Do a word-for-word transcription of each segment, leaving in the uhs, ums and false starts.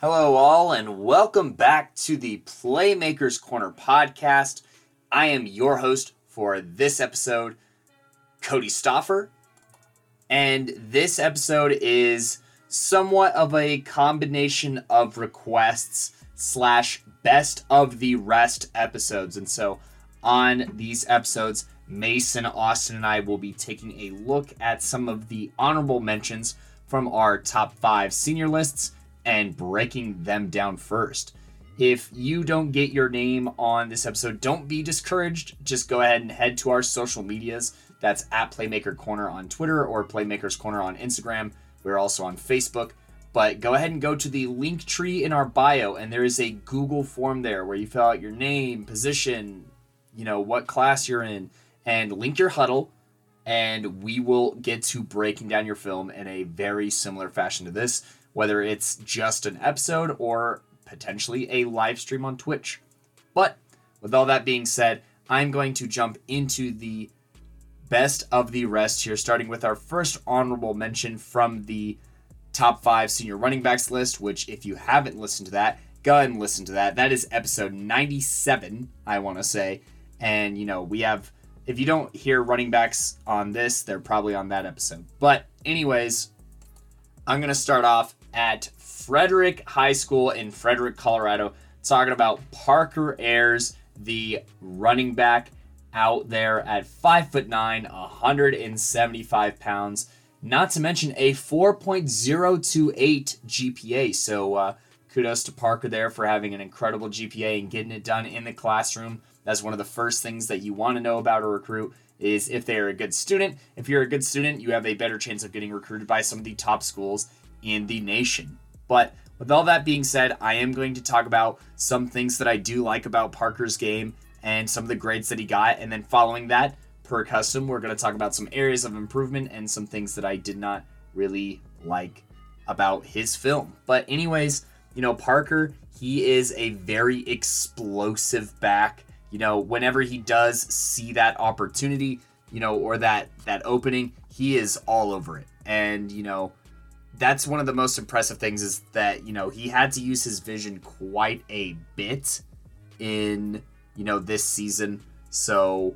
Hello all, and welcome back to the Playmakers Corner podcast. I am your host for this episode, Cody Stauffer, and this episode is somewhat of a combination of requests slash best of the rest episodes. And so on these episodes, Mason, Austin, and I will be taking a look at some of the honorable mentions from our top five senior lists and breaking them down first. If you don't get your name on this episode, don't be discouraged. Just go ahead and head to our social medias. That's at Playmaker Corner on Twitter or Playmakers Corner on Instagram. We're also on Facebook. But go ahead and go to the link tree in our bio, and there is a Google form there where you fill out your name, position, you know, what class you're in, and link your huddle, and we will get to breaking down your film in a very similar fashion to this, whether it's just an episode or potentially a live stream on Twitch. But with all that being said, I'm going to jump into the best of the rest here, starting with our first honorable mention from the top five senior running backs list, which if you haven't listened to that, go ahead and listen to that. That is episode ninety-seven, I want to say. And, you know, we have, if you don't hear running backs on this, they're probably on that episode. But anyways, I'm going to start off at Frederick High School in Frederick, Colorado, talking about Parker Ayers, the running back out there at five foot nine, one hundred seventy-five pounds, not to mention a four point oh two eight G P A. So uh, kudos to Parker there for having an incredible G P A and getting it done in the classroom. That's one of the first things that you want to know about a recruit is if they are a good student. If you're a good student, you have a better chance of getting recruited by some of the top schools in the nation. But with all that being said, I am going to talk about some things that I do like about Parker's game and some of the grades that he got. And then following that, per custom, we're going to talk about some areas of improvement and some things that I did not really like about his film. But anyways, you know, Parker, he is a very explosive back. You know, whenever he does see that opportunity, you know, or that that opening, he is all over it. And, you know, that's one of the most impressive things is that, you know, he had to use his vision quite a bit in, you know, this season. So,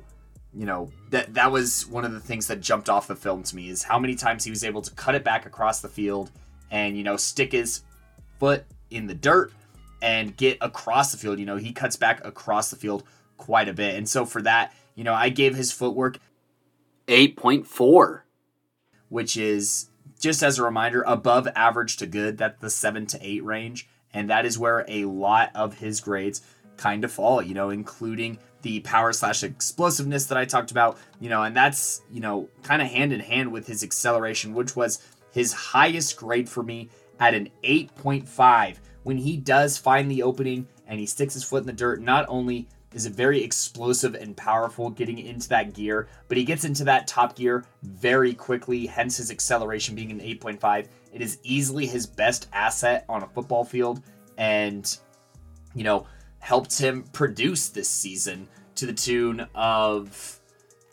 you know, that that was one of the things that jumped off the film to me is how many times he was able to cut it back across the field and, you know, stick his foot in the dirt and get across the field. You know, he cuts back across the field quite a bit. And so for that, you know, I gave his footwork eight point four, which is, just as a reminder, above average to good. That's the seven to eight range. And that is where a lot of his grades kind of fall, you know, including the power slash explosiveness that I talked about, you know, and that's, you know, kind of hand in hand with his acceleration, which was his highest grade for me at an eight point five. When he does find the opening and he sticks his foot in the dirt, not only is it very explosive and powerful getting into that gear, but he gets into that top gear very quickly, hence his acceleration being an eight point five. It is easily his best asset on a football field and, you know, helped him produce this season to the tune of,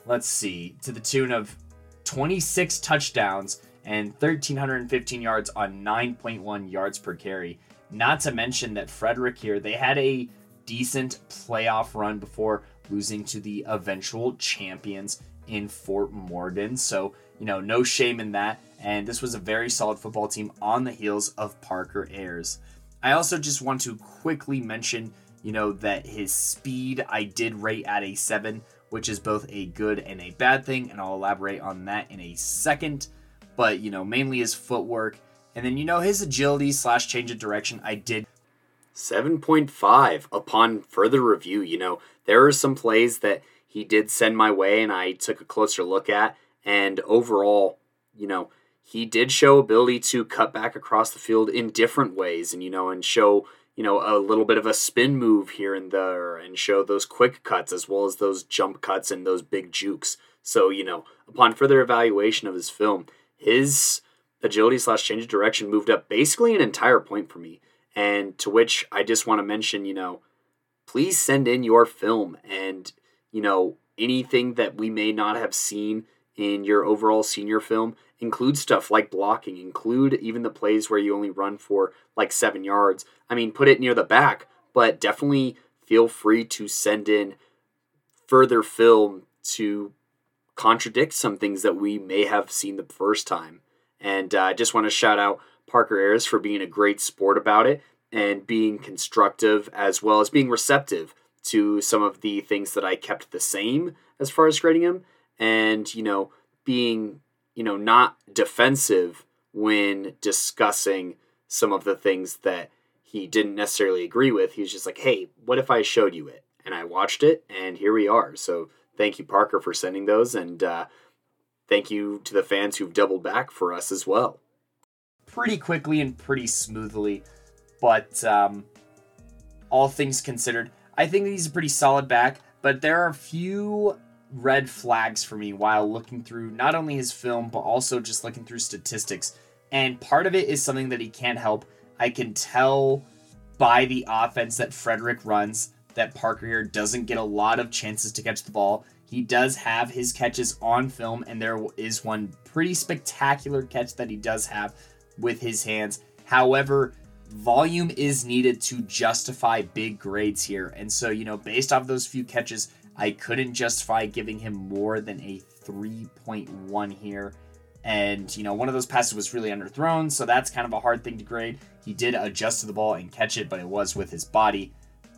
let's see, to the tune of twenty-six touchdowns and one thousand three hundred fifteen yards on nine point one yards per carry. Not to mention that Frederick here, they had a decent playoff run before losing to the eventual champions in Fort Morgan. So, you know, no shame in that. And this was a very solid football team on the heels of Parker Ayers. I also just want to quickly mention, you know, that his speed I did rate at a seven, which is both a good and a bad thing. And I'll elaborate on that in a second. But, you know, mainly his footwork. And then, you know, his agility slash change of direction, I did seven point five upon further review. You know, there are some plays that he did send my way and I took a closer look at. And overall, you know, he did show ability to cut back across the field in different ways and, you know, and show, you know, a little bit of a spin move here and there and show those quick cuts as well as those jump cuts and those big jukes. So, you know, upon further evaluation of his film, his agility slash change of direction moved up basically an entire point for me. And to which I just want to mention, you know, please send in your film and, you know, anything that we may not have seen in your overall senior film Include stuff like blocking. Include even the plays where you only run for like seven yards. I mean, put it near the back, but definitely feel free to send in further film to contradict some things that we may have seen the first time. And uh, I just want to shout out Parker Ayers for being a great sport about it and being constructive, as well as being receptive to some of the things that I kept the same as far as grading him, and, you know, being, you know, not defensive when discussing some of the things that he didn't necessarily agree with. He was just like, hey, what if I showed you it? And I watched it, and here we are. So thank you, Parker, for sending those, and uh, thank you to the fans who've doubled back for us as well. Pretty quickly and pretty smoothly, but um, all things considered, I think that he's a pretty solid back, but there are a few red flags for me while looking through not only his film, but also just looking through statistics. And part of it is something that he can't help. I can tell by the offense that Frederick runs that Parker here doesn't get a lot of chances to catch the ball. He does have his catches on film, and there is one pretty spectacular catch that he does have with his hands. However, volume is needed to justify big grades here. And so, you know, based off those few catches, I couldn't justify giving him more than a three point one here. And, you know, one of those passes was really underthrown, so that's kind of a hard thing to grade. He did adjust to the ball and catch it, but it was with his body,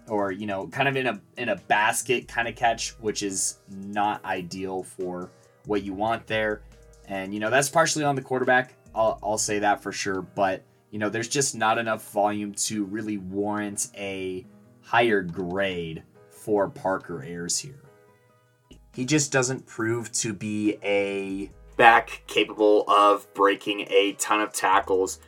or, you know, kind of in a in a basket kind of catch, which is not ideal for what you want there. And, you know, that's partially on the quarterback. I'll, I'll say that for sure. But, you know, there's just not enough volume to really warrant a higher grade for Parker Ayers here. He just doesn't prove to be a back capable of breaking a ton of tackles.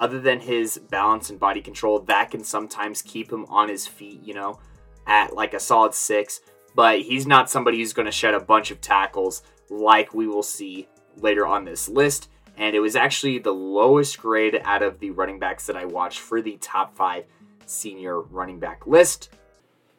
Other than his balance and body control, that can sometimes keep him on his feet, you know, at like a solid six. But he's not somebody who's going to shed a bunch of tackles like we will see later on this list. And it was actually the lowest grade out of the running backs that I watched for the top five senior running back list.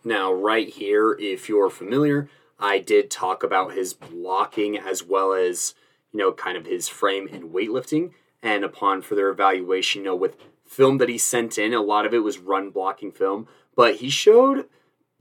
Now, right here, if you're familiar, I did talk about his blocking as well as, you know, kind of his frame and weightlifting. And upon further evaluation, you know, with film that he sent in, a lot of it was run blocking film, but he showed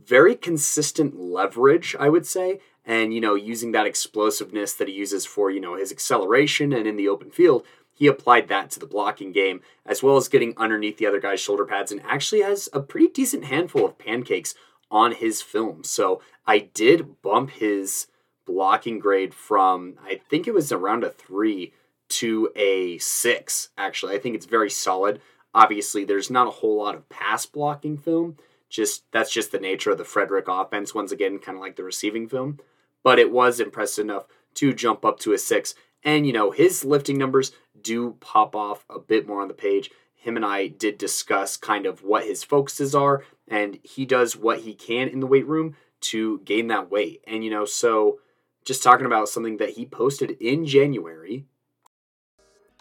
very consistent leverage, I would say. And, you know, using that explosiveness that he uses for, you know, his acceleration and in the open field, he applied that to the blocking game, as well as getting underneath the other guy's shoulder pads, and actually has a pretty decent handful of pancakes on his film. So I did bump his blocking grade from, I think it was around a three to a six, actually. I think it's very solid. Obviously, there's not a whole lot of pass blocking film. Just that's just the nature of the Frederick offense, once again, kind of like the receiving film. But it was impressive enough to jump up to a six. And, you know, his lifting numbers do pop off a bit more on the page. Him and I did discuss kind of what his focuses are, and he does what he can in the weight room to gain that weight. And, you know, so just talking about something that he posted in January.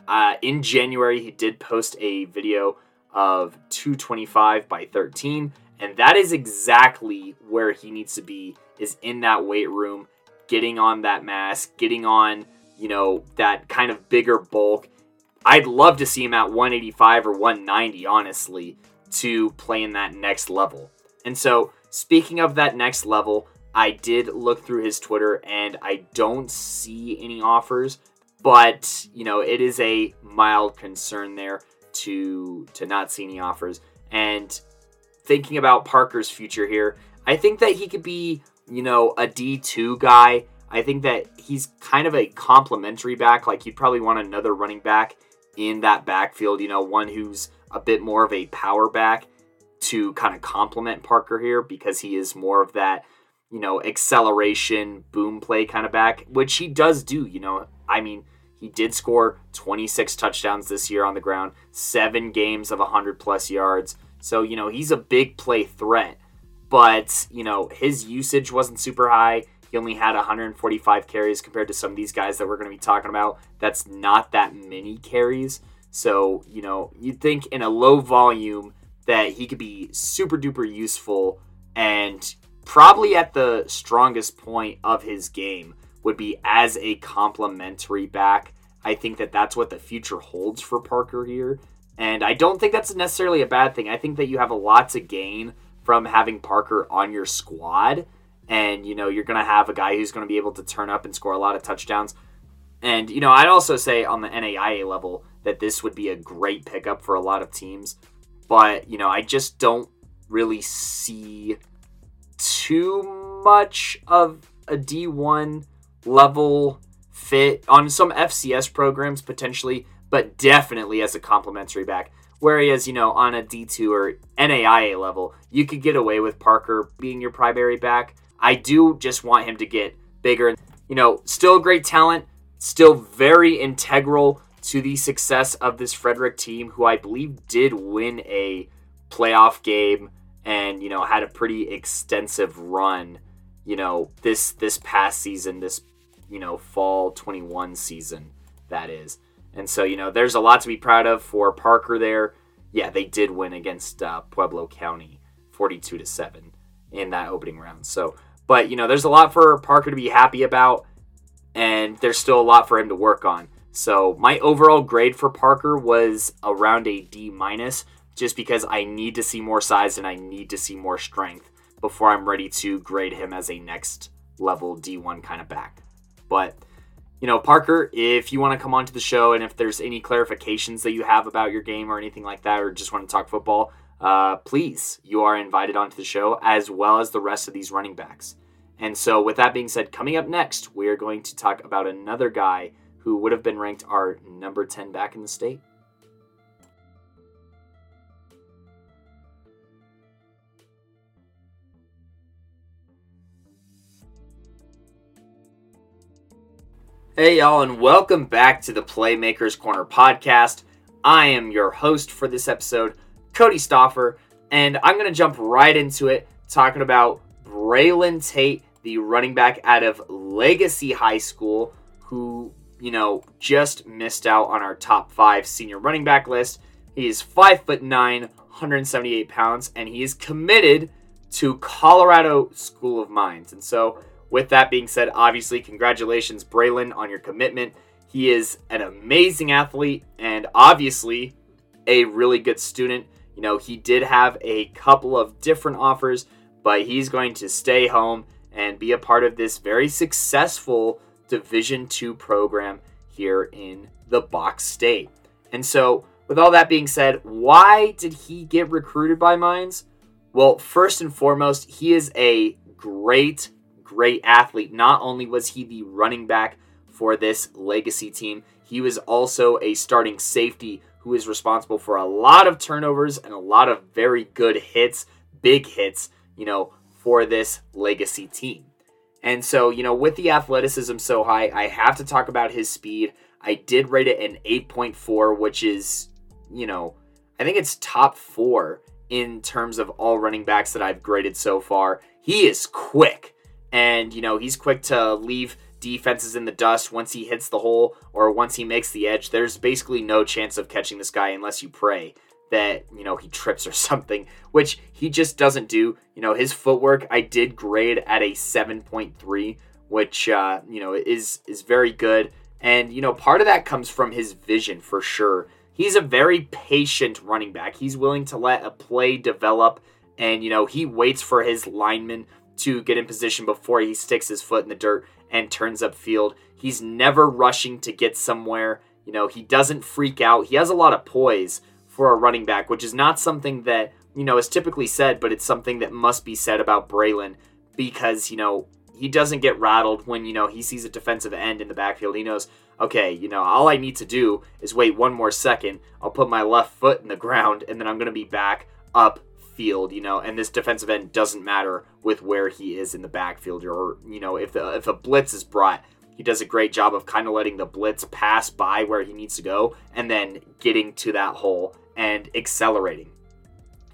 Uh, in January, he did post a video of two twenty-five by thirteen, and that is exactly where he needs to be, is in that weight room, getting on that mass, getting on, you know, that kind of bigger bulk. I'd love to see him at one eighty-five or one ninety, honestly, to play in that next level. And so, speaking of that next level, I did look through his Twitter, and I don't see any offers, but, you know, it is a mild concern there to to not see any offers. And thinking about Parker's future here, I think that he could be, you know, a D two guy. I think that he's kind of a complimentary back. Like, you'd probably want another running back in that backfield, you know, one who's a bit more of a power back to kind of complement Parker here, because he is more of that, you know, acceleration, boom play kind of back, which he does do, you know. I mean, he did score twenty-six touchdowns this year on the ground, seven games of one hundred plus yards. So, you know, he's a big play threat, but, you know, his usage wasn't super high. He only had one forty-five carries compared to some of these guys that we're going to be talking about. That's not that many carries. So, you know, you'd think in a low volume that he could be super duper useful, and probably at the strongest point of his game would be as a complimentary back. I think that that's what the future holds for Parker here. And I don't think that's necessarily a bad thing. I think that you have a lot to gain from having Parker on your squad. And, you know, you're going to have a guy who's going to be able to turn up and score a lot of touchdowns. And, you know, I'd also say on the N A I A level that this would be a great pickup for a lot of teams. But, you know, I just don't really see too much of a D one level fit on some F C S programs potentially, but definitely as a complimentary back. Whereas, you know, on a D two or N A I A level, you could get away with Parker being your primary back. I do just want him to get bigger. You know, still great talent, still very integral to the success of this Frederick team, who I believe did win a playoff game and, you know, had a pretty extensive run, you know, this this past season, this, you know, fall twenty-one season, that is. And so, you know, there's a lot to be proud of for Parker there. Yeah, they did win against uh, Pueblo County forty-two to seven in that opening round. So, but, you know, there's a lot for Parker to be happy about, and there's still a lot for him to work on. So my overall grade for Parker was around a D minus, just because I need to see more size and I need to see more strength before I'm ready to grade him as a next level D one kind of back. But, you know, Parker, if you want to come onto the show and if there's any clarifications that you have about your game or anything like that, or just want to talk football, uh, please, you are invited onto the show as well as the rest of these running backs. And so with that being said, coming up next, we are going to talk about another guy who would have been ranked our number ten back in the state. Hey y'all, and welcome back to the Playmakers Corner podcast. I am your host for this episode, Cody Stauffer, and I'm going to jump right into it talking about Braylon Tate, the running back out of Legacy High School, who, you know, just missed out on our top five senior running back list. He is five foot nine, one hundred seventy-eight pounds, and he is committed to Colorado School of Mines. And so, with that being said, obviously, congratulations, Braylon, on your commitment. He is an amazing athlete and obviously a really good student. You know, he did have a couple of different offers, but he's going to stay home and be a part of this very successful Division two program here in the Box State. And so, with all that being said, why did he get recruited by Mines? Well, first and foremost, he is a great Great athlete. Not only was he the running back for this Legacy team, he was also a starting safety who is responsible for a lot of turnovers and a lot of very good hits, big hits, you know, for this Legacy team. And so, you know, with the athleticism so high, I have to talk about his speed. I did rate it an eight point four, which is, you know, I think it's top four in terms of all running backs that I've graded so far. He is quick. And, you know, he's quick to leave defenses in the dust once he hits the hole or once he makes the edge. There's basically no chance of catching this guy unless you pray that, you know, he trips or something, which he just doesn't do. You know, his footwork, I did grade at a seven point three, which, uh, you know, is is very good. And, you know, part of that comes from his vision for sure. He's a very patient running back. He's willing to let a play develop and, you know, he waits for his lineman to get in position before he sticks his foot in the dirt and turns upfield. He's never rushing to get somewhere. You know, he doesn't freak out. He has a lot of poise for a running back, which is not something that, you know, is typically said, but it's something that must be said about Braylon because, you know, he doesn't get rattled when, you know, he sees a defensive end in the backfield. He knows, okay, you know, all I need to do is wait one more second. I'll put my left foot in the ground and then I'm going to be back up field, you know, and this defensive end doesn't matter with where he is in the backfield or, you know, if the, if a blitz is brought, he does a great job of kind of letting the blitz pass by where he needs to go and then getting to that hole and accelerating.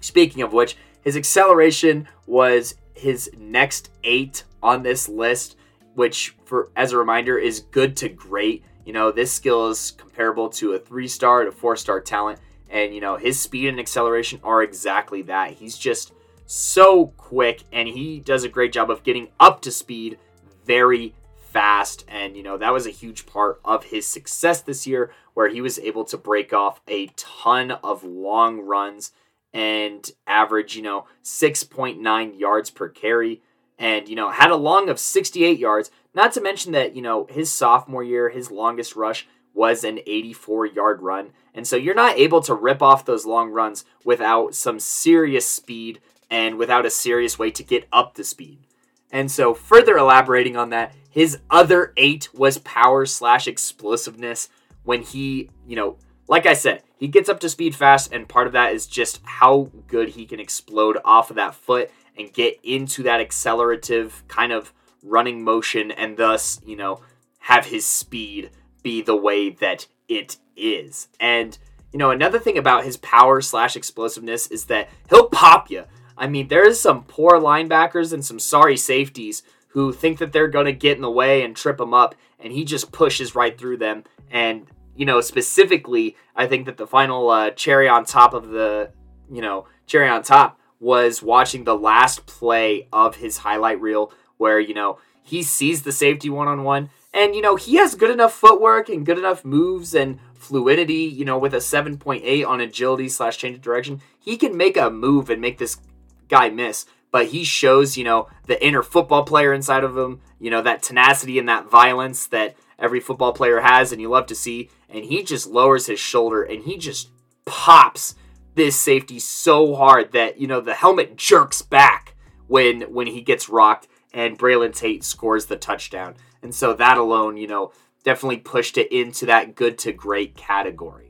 Speaking of which, his acceleration was his next eight on this list, which for, as a reminder, is good to great. You know, this skill is comparable to a three-star to four-star talent. And, you know, his speed and acceleration are exactly that. He's just so quick, and he does a great job of getting up to speed very fast, and you know that was a huge part of his success this year, where he was able to break off a ton of long runs and average you know six point nine yards per carry, and you know had a long of sixty-eight yards. Not to mention that you know his sophomore year, his longest rush was an eighty-four-yard run, and so you're not able to rip off those long runs without some serious speed and without a serious way to get up to speed. And so further elaborating on that, his other eight was power slash explosiveness when he, you know, like I said, he gets up to speed fast, and part of that is just how good he can explode off of that foot and get into that accelerative kind of running motion, and thus, you know, have his speed be the way that it is. And, you know, another thing about his power slash explosiveness is that he'll pop you. I mean, there's some poor linebackers and some sorry safeties who think that they're going to get in the way and trip him up, and he just pushes right through them. And, you know, specifically, I think that the final uh, cherry on top of the, you know, cherry on top was watching the last play of his highlight reel where, you know, he sees the safety one-on-one, and, you know, he has good enough footwork and good enough moves and fluidity, you know, with a seven point eight on agility slash change of direction. He can make a move and make this guy miss, but he shows you know the inner football player inside of him, you know that tenacity and that violence that every football player has and you love to see, and he just lowers his shoulder and he just pops this safety so hard that you know the helmet jerks back when when he gets rocked, and Braylon Tate scores the touchdown. And so that alone you know definitely pushed it into that good to great category.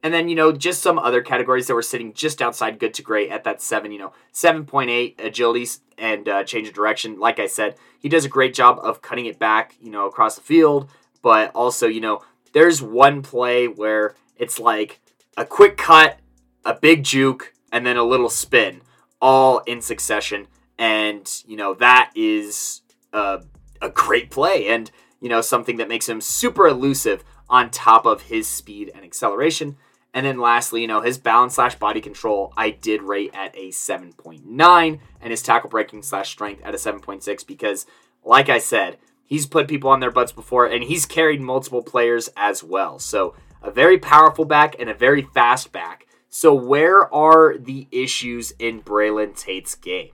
And then, you know, just some other categories that were sitting just outside good to great at that seven, you know, seven point eight agility and uh, change of direction. Like I said, he does a great job of cutting it back, you know, across the field. But also, you know, there's one play where it's like a quick cut, a big juke, and then a little spin all in succession. And, you know, that is a, a great play and, you know, something that makes him super elusive on top of his speed and acceleration. And then lastly, you know, his balance slash body control, I did rate at a seven point nine, and his tackle breaking slash strength at a seven point six, because like I said, he's put people on their butts before and he's carried multiple players as well. So a very powerful back and a very fast back. So where are the issues in Braylon Tate's game?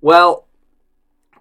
Well,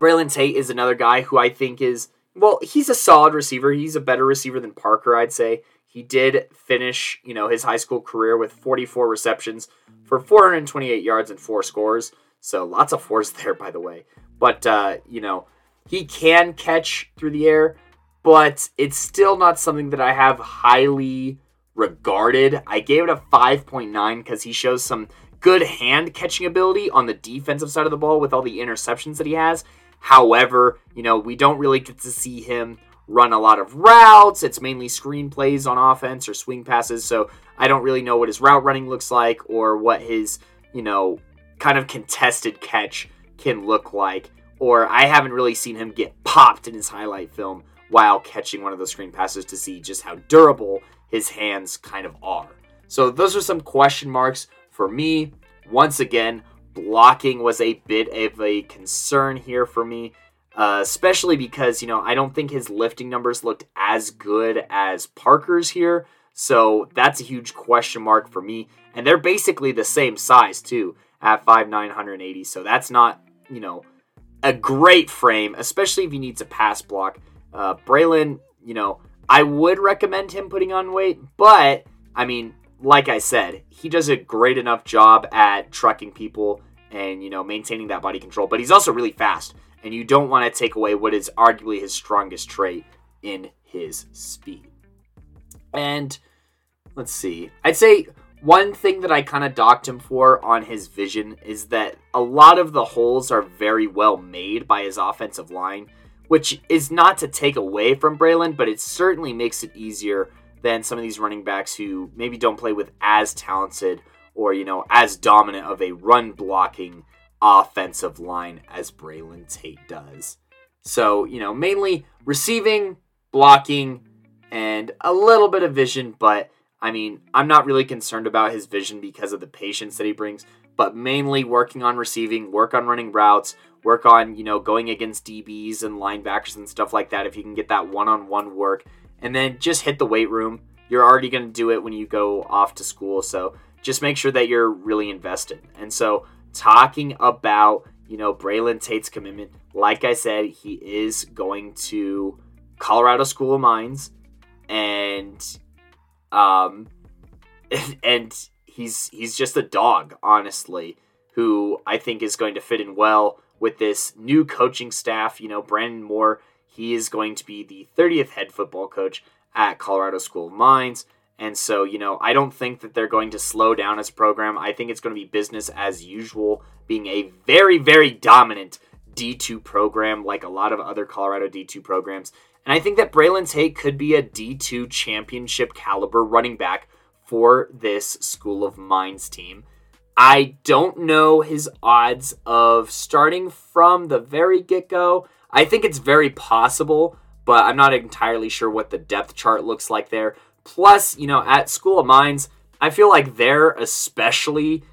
Braylon Tate is another guy who I think is, well, he's a solid receiver. He's a better receiver than Parker, I'd say. He did finish, you know, his high school career with forty-four receptions for four hundred twenty-eight yards and four scores. So lots of fours there, by the way. But, uh, you know, he can catch through the air, but it's still not something that I have highly regarded. I gave it a five point nine because he shows some good hand catching ability on the defensive side of the ball with all the interceptions that he has. However, you know, we don't really get to see him run a lot of routes. It's mainly screen plays on offense or swing passes. So I don't really know what his route running looks like or what his, you know, kind of contested catch can look like. Or I haven't really seen him get popped in his highlight film while catching one of those screen passes to see just how durable his hands kind of are. So those are some question marks for me. Once again, blocking was a bit of a concern here for me, uh, especially because, you know, I don't think his lifting numbers looked as good as Parker's here. So that's a huge question mark for me. And they're basically the same size, too, at five nine, one eighty. So that's not, you know, a great frame, especially if he needs a pass block. Uh, Braylon, you know, I would recommend him putting on weight, but, I mean, like I said, he does a great enough job at trucking people and, you know, maintaining that body control, but he's also really fast, and you don't want to take away what is arguably his strongest trait in his speed. And let's see, I'd say one thing that I kind of docked him for on his vision is that a lot of the holes are very well made by his offensive line, which is not to take away from Braylon, but it certainly makes it easier than some of these running backs who maybe don't play with as talented or, you know, as dominant of a run-blocking offensive line as Braylon Tate does. So, you know, mainly receiving, blocking, and a little bit of vision, but, I mean, I'm not really concerned about his vision because of the patience that he brings, but mainly working on receiving, work on running routes, work on, you know, going against D Bs and linebackers and stuff like that if you can get that one-on-one work. And then just hit the weight room. You're already going to do it when you go off to school, so just make sure that you're really invested. And so talking about, you know, Braylon Tate's commitment, like I said, he is going to Colorado School of Mines, and um, and, and he's he's just a dog, honestly, who I think is going to fit in well with this new coaching staff. You know, Brandon Moore, he is going to be the thirtieth head football coach at Colorado School of Mines. And so, you know, I don't think that they're going to slow down his program. I think it's going to be business as usual, being a very, very dominant D two program like a lot of other Colorado D two programs. And I think that Braylon Tate could be a D two championship caliber running back for this School of Mines team. I don't know his odds of starting from the very get-go. I think it's very possible, but I'm not entirely sure what the depth chart looks like there. Plus, you know, at School of Mines, I feel like there especially,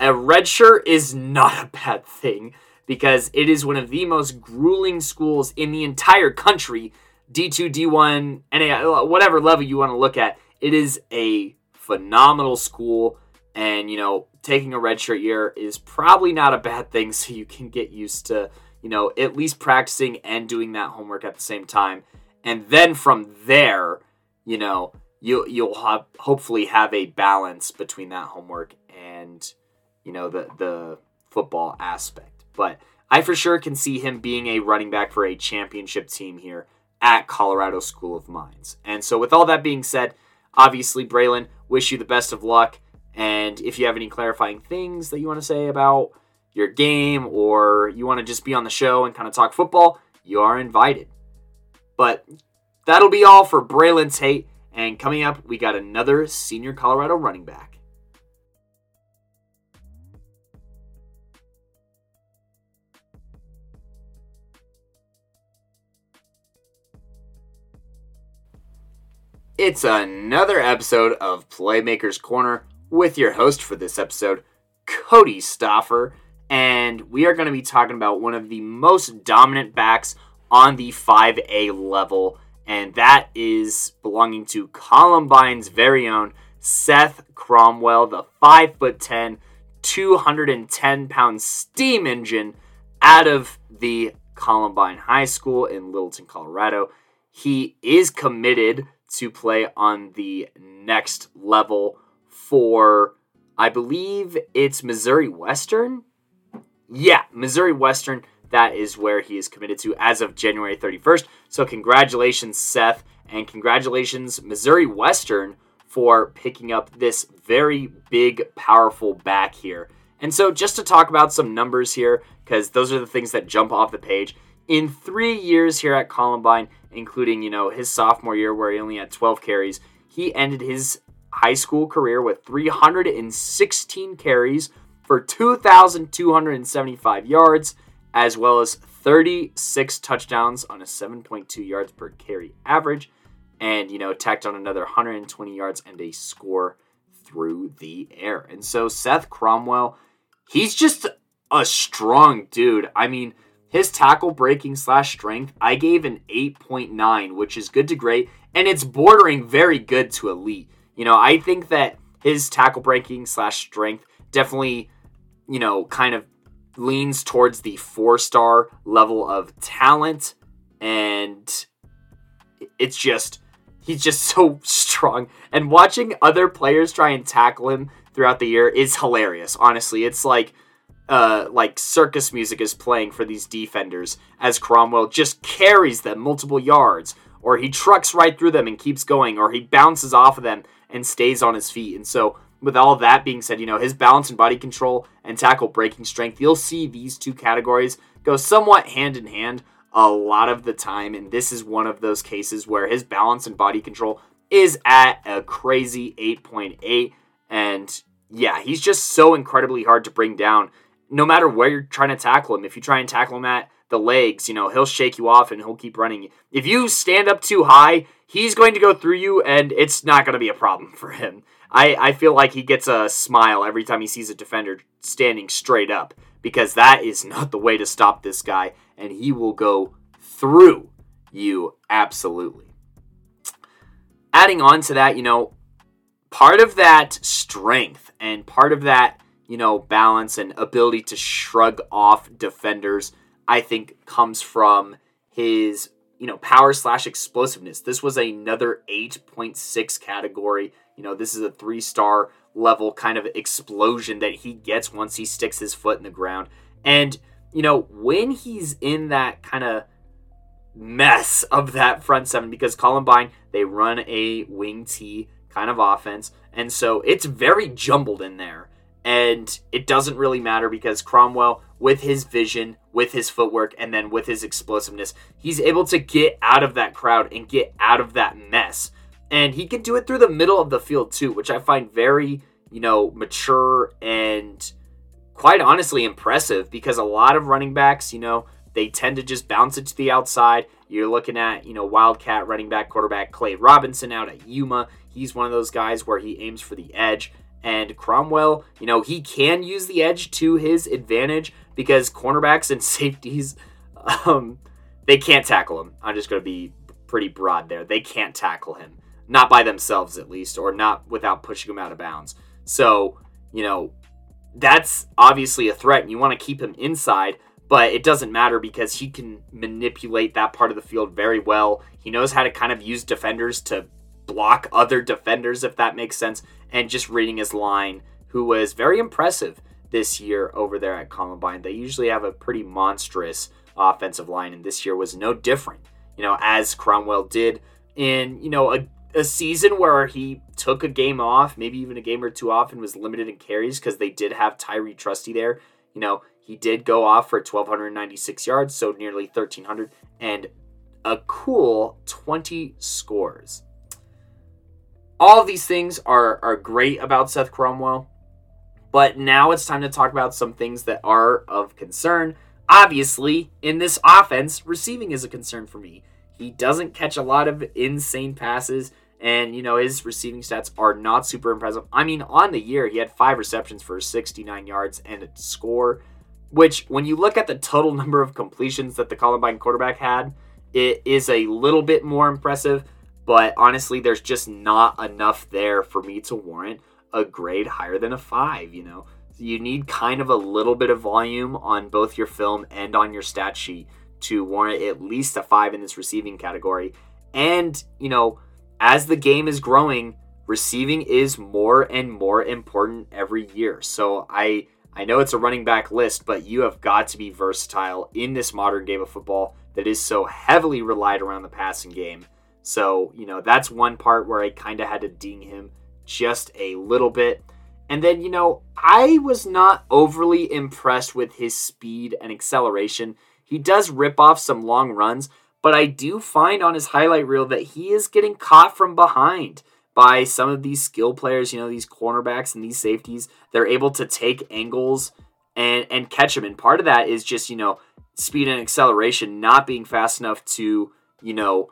a redshirt is not a bad thing because it is one of the most grueling schools in the entire country. D two, D one, N A I, whatever level you want to look at, it is a phenomenal school. And, you know, taking a redshirt year is probably not a bad thing, so you can get used to, you know, at least practicing and doing that homework at the same time. And then from there, you know, You, you'll have, hopefully have a balance between that homework and, you know, the, the football aspect. But I for sure can see him being a running back for a championship team here at Colorado School of Mines. And so with all that being said, obviously, Braylon, wish you the best of luck. And if you have any clarifying things that you want to say about your game or you want to just be on the show and kind of talk football, you are invited. But that'll be all for Braylon Tate. And coming up, we got another senior Colorado running back. It's another episode of Playmakers Corner with your host for this episode, Cody Stauffer. And we are going to be talking about one of the most dominant backs on the five A level, and that is belonging to Columbine's very own Seth Cromwell, the five foot ten, two hundred ten pound steam engine out of the Columbine High School in Littleton, Colorado. He is committed to play on the next level for, I believe it's Missouri Western? Yeah, Missouri Western. That is where he is committed to as of January thirty-first. So congratulations, Seth, and congratulations, Missouri Western, for picking up this very big, powerful back here. And so just to talk about some numbers here, because those are the things that jump off the page. In three years here at Columbine, including, you know, his sophomore year where he only had twelve carries, he ended his high school career with three hundred sixteen carries for two thousand two hundred seventy-five yards, as well as thirty-six touchdowns on a seven point two yards per carry average, and, you know, tacked on another one hundred twenty yards and a score through the air. And so Seth Cromwell, he's just a strong dude. I mean, his tackle breaking slash strength, I gave an eight point nine, which is good to great, and it's bordering very good to elite. You know, I think that his tackle breaking slash strength definitely, you know, kind of leans towards the four-star level of talent, and it's just, he's just so strong. And watching other players try and tackle him throughout the year is hilarious, honestly. It's like, uh, like circus music is playing for these defenders as Cromwell just carries them multiple yards, or he trucks right through them and keeps going, or he bounces off of them and stays on his feet. And so with all that being said, you know, his balance and body control and tackle breaking strength, you'll see these two categories go somewhat hand in hand a lot of the time. And this is one of those cases where his balance and body control is at a crazy eight point eight. And yeah, he's just so incredibly hard to bring down no matter where you're trying to tackle him. If you try and tackle him at the legs, you know, he'll shake you off and he'll keep running. If you stand up too high, he's going to go through you and it's not going to be a problem for him. I, I feel like he gets a smile every time he sees a defender standing straight up, because that is not the way to stop this guy, and he will go through you absolutely. Adding on to that, you know, part of that strength and part of that, you know, balance and ability to shrug off defenders, I think, comes from his, you know, power slash explosiveness. This was another eight point six category. You know, this is a three-star level kind of explosion that he gets once he sticks his foot in the ground. And, you know, when he's in that kind of mess of that front seven, because Columbine, they run a wing T kind of offense, and so it's very jumbled in there. And it doesn't really matter because Cromwell, with his vision, with his footwork, and then with his explosiveness, he's able to get out of that crowd and get out of that mess. And he can do it through the middle of the field too, which I find very, you know, mature and quite honestly impressive, because a lot of running backs, you know, they tend to just bounce it to the outside. You're looking at, you know, Wildcat running back quarterback Clay Robinson out at Yuma. He's one of those guys where he aims for the edge. And Cromwell, you know, he can use the edge to his advantage because cornerbacks and safeties, um, they can't tackle him. I'm just going to be pretty broad there. They can't tackle him. Not by themselves, at least, or not without pushing him out of bounds. So, you know, that's obviously a threat, and you want to keep him inside, but it doesn't matter because he can manipulate that part of the field very well. He knows how to kind of use defenders to block other defenders, if that makes sense, and just reading his line, who was very impressive this year over there at Columbine. They usually have a pretty monstrous offensive line, and this year was no different, you know, as Cromwell did in, you know, a, a season where he took a game off, maybe even a game or two off, and was limited in carries because they did have Tyree Trusty there. You know, he did go off for one thousand two hundred ninety-six yards, so nearly one thousand three hundred, and a cool twenty scores. All of these things are, are great about Seth Cromwell, but now it's time to talk about some things that are of concern. Obviously, in this offense, receiving is a concern for me. He doesn't catch a lot of insane passes, and, you know, his receiving stats are not super impressive. I mean, on the year, he had five receptions for sixty-nine yards and a score, which, when you look at the total number of completions that the Columbine quarterback had, it is a little bit more impressive. But honestly, there's just not enough there for me to warrant a grade higher than a five, you know. You need kind of a little bit of volume on both your film and on your stat sheet to warrant at least a five in this receiving category. And, you know, as the game is growing, receiving is more and more important every year. So I, I know it's a running back list, but you have got to be versatile in this modern game of football that is so heavily relied around the passing game. So, you know, that's one part where I kind of had to ding him just a little bit. And then, you know, I was not overly impressed with his speed and acceleration. He does rip off some long runs, but I do find on his highlight reel that he is getting caught from behind by some of these skill players, you know, these cornerbacks and these safeties. They're able to take angles and, and catch him. And part of that is just, you know, speed and acceleration not being fast enough to, you know,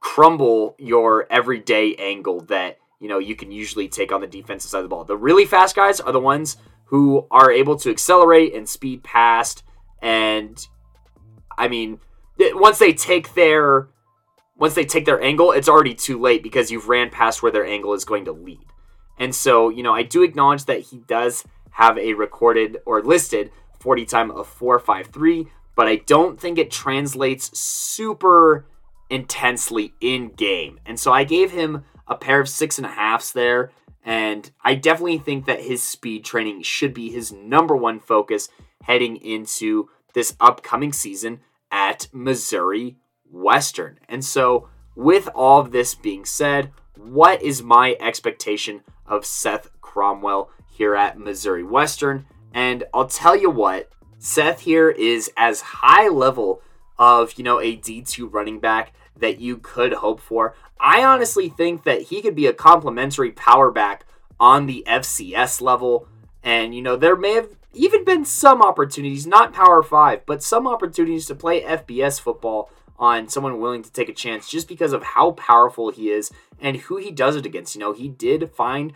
crumble your everyday angle that, you know, you can usually take on the defensive side of the ball. The really fast guys are the ones who are able to accelerate and speed past. And I mean, once they take their, once they take their angle, it's already too late because you've ran past where their angle is going to lead. And so, you know, I do acknowledge that he does have a recorded or listed forty time of four five three, but I don't think it translates super intensely in game, and so I gave him a pair of six and a halves there. And I definitely think that his speed training should be his number one focus heading into this upcoming season at Missouri Western. And so, with all of this being said, what is my expectation of Seth Cromwell here at Missouri Western? And I'll tell you what, Seth here is as high level of, you know, a D two running back that you could hope for. I honestly think that he could be a complimentary power back on the F C S level. And, you know, there may have even been some opportunities, not Power five, but some opportunities to play F B S football on someone willing to take a chance just because of how powerful he is and who he does it against. You know, he did find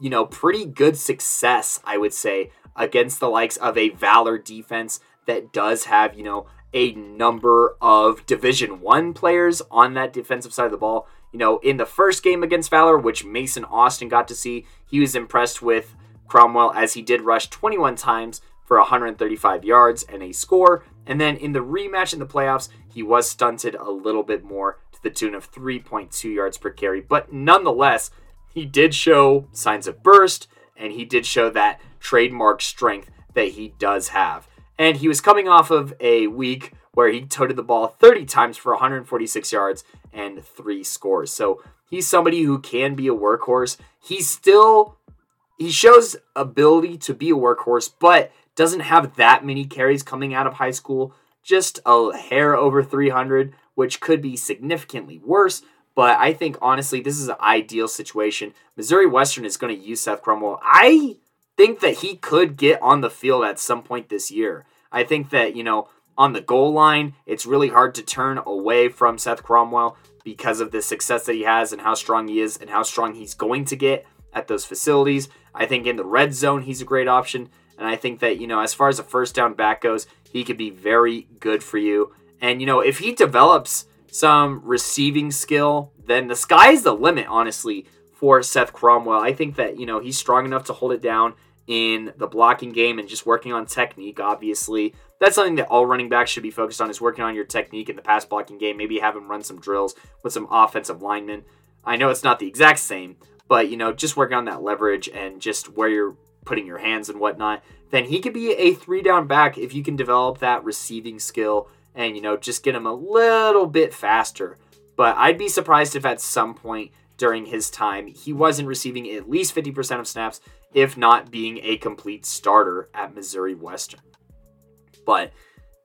you know, pretty good success, I would say, against the likes of a Valor defense that does have, you know, a number of Division One players on that defensive side of the ball. You know, in the first game against Valor, which Mason Austin got to see, he was impressed with Cromwell as he did rush twenty-one times for one hundred thirty-five yards and a score. And then in the rematch in the playoffs, he was stunted a little bit more to the tune of three point two yards per carry. But nonetheless, he did show signs of burst, and he did show that trademark strength that he does have. And he was coming off of a week where he toted the ball thirty times for one hundred forty-six yards and three scores. So he's somebody who can be a workhorse. He still, he shows ability to be a workhorse, but doesn't have that many carries coming out of high school. Just a hair over three hundred, which could be significantly worse. But I think, honestly, this is an ideal situation. Missouri Western is going to use Seth Cromwell. I think that he could get on the field at some point this year. I think that, you know, on the goal line, it's really hard to turn away from Seth Cromwell because of the success that he has and how strong he is and how strong he's going to get at those facilities. I think in the red zone, he's a great option. And I think that, you know, as far as a first down back goes, he could be very good for you. And, you know, if he develops some receiving skill, then the sky's the limit, honestly, for Seth Cromwell. I think that, you know, he's strong enough to hold it down in the blocking game and just working on technique, obviously. That's something that all running backs should be focused on, is working on your technique in the pass blocking game. Maybe have him run some drills with some offensive linemen. I know it's not the exact same, but, you know, just working on that leverage and just where you're putting your hands and whatnot. Then he could be a three down back if you can develop that receiving skill and, you know, just get him a little bit faster. But I'd be surprised if at some point during his time, he wasn't receiving at least fifty percent of snaps, if not being a complete starter at Missouri Western. But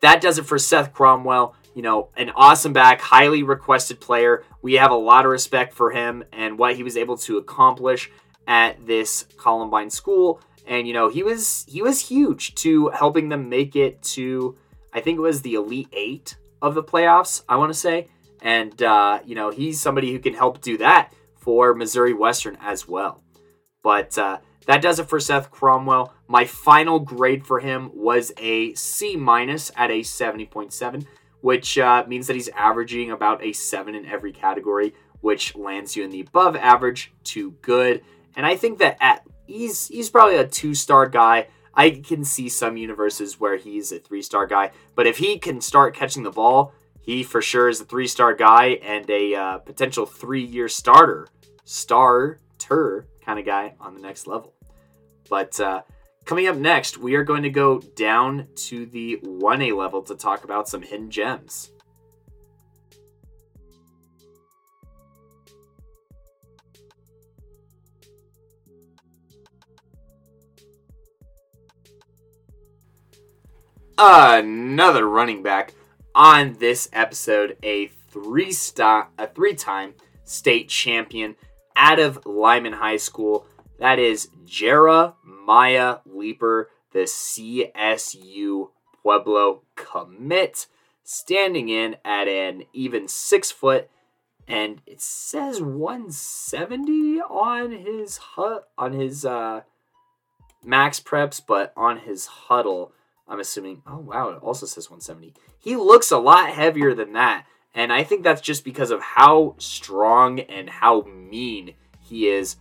that does it for Seth Cromwell. You know, an awesome back, highly requested player. We have a lot of respect for him and what he was able to accomplish at this Columbine school. And, you know, he was he was huge to helping them make it to, I think it was the Elite Eight of the playoffs, I want to say. And, uh, you know, he's somebody who can help do that for Missouri Western as well. But uh, that does it for Seth Cromwell. My final grade for him was a C minus at a seventy point seven, which uh, means that he's averaging about a seven in every category, which lands you in the above average to good. And I think that at, he's he's probably a two-star guy. I can see some universes where he's a three-star guy, but if he can start catching the ball, he for sure is a three-star guy and a uh, potential three-year starter, starter kind of guy on the next level. But uh, coming up next, we are going to go down to the one A level to talk about some hidden gems. Another running back on this episode, a three-star, a three-time state champion out of Lyman High School. That is Jeremiah Leeper, the C S U Pueblo commit, standing in at an even six foot, and it says one seventy on his hu- on his uh, max preps, but on his huddle, I'm assuming, oh wow, it also says one seventy. He looks a lot heavier than that, and I think that's just because of how strong and how mean he is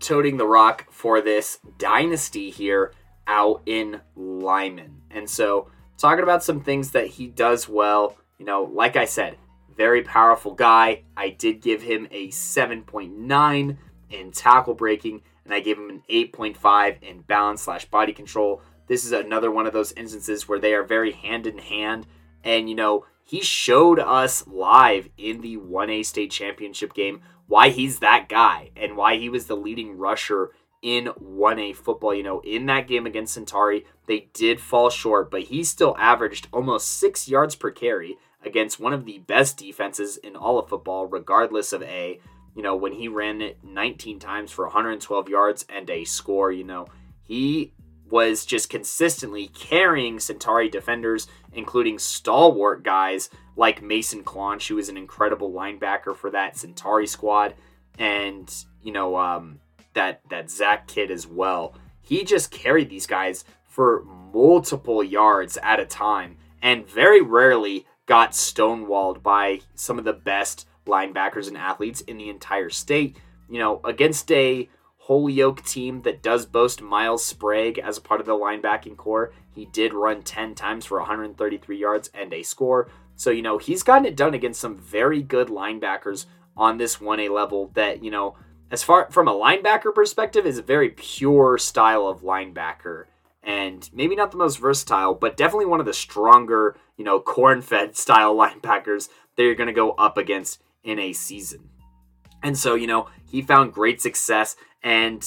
toting the rock for this dynasty here out in Lyman. And so, talking about some things that he does well, you know, like I said, very powerful guy. I did give him a seven point nine in tackle breaking, and I gave him an eight point five in balance slash body control. This is another one of those instances where they are very hand in hand. And, you know, he showed us live in the one A state championship game why he's that guy and why he was the leading rusher in one A football. You know, in that game against Centauri, they did fall short, but he still averaged almost six yards per carry against one of the best defenses in all of football, regardless of A. You know, when he ran it nineteen times for one hundred twelve yards and a score, you know, he was just consistently carrying Centauri defenders, including stalwart guys like Mason Clonch, who was an incredible linebacker for that Centauri squad. And, you know, um, that that Zach kid as well. He just carried these guys for multiple yards at a time and very rarely got stonewalled by some of the best linebackers and athletes in the entire state. You know, against a Holyoke team that does boast Miles Sprague as a part of the linebacking core, he did run ten times for one hundred thirty-three yards and a score. So, you know, he's gotten it done against some very good linebackers on this one A level that, you know, as far from a linebacker perspective, is a very pure style of linebacker. And maybe not the most versatile, but definitely one of the stronger, you know, corn-fed style linebackers that you're going to go up against in a season. And so, you know, he found great success and,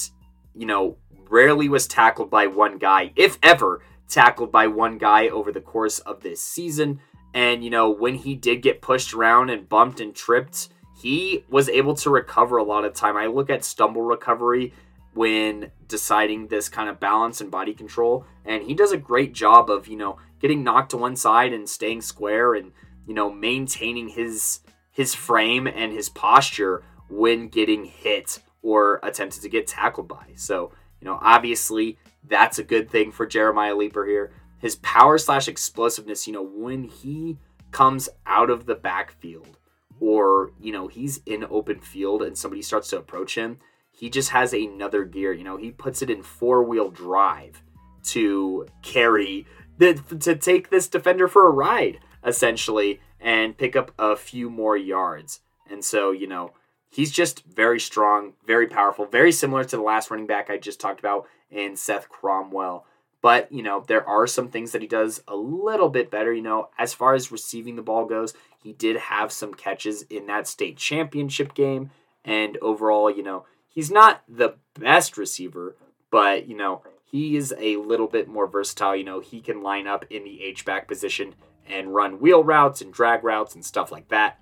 you know, rarely was tackled by one guy, if ever tackled by one guy over the course of this season. And, you know, when he did get pushed around and bumped and tripped, he was able to recover a lot of time. I look at stumble recovery when deciding this kind of balance and body control, and he does a great job of, you know, getting knocked to one side and staying square and, you know, maintaining his his frame and his posture when getting hit or attempted to get tackled by. So, you know, obviously that's a good thing for Jeremiah Leeper here. His power slash explosiveness, you know, when he comes out of the backfield or, you know, he's in open field and somebody starts to approach him, he just has another gear. You know, he puts it in four-wheel drive to carry, the, to take this defender for a ride, essentially, and pick up a few more yards. And so, you know, he's just very strong, very powerful, very similar to the last running back I just talked about in Seth Cromwell. But, you know, there are some things that he does a little bit better. You know, as far as receiving the ball goes, he did have some catches in that state championship game. And overall, you know, he's not the best receiver, but, you know, he is a little bit more versatile. You know, he can line up in the H-back position and run wheel routes and drag routes and stuff like that.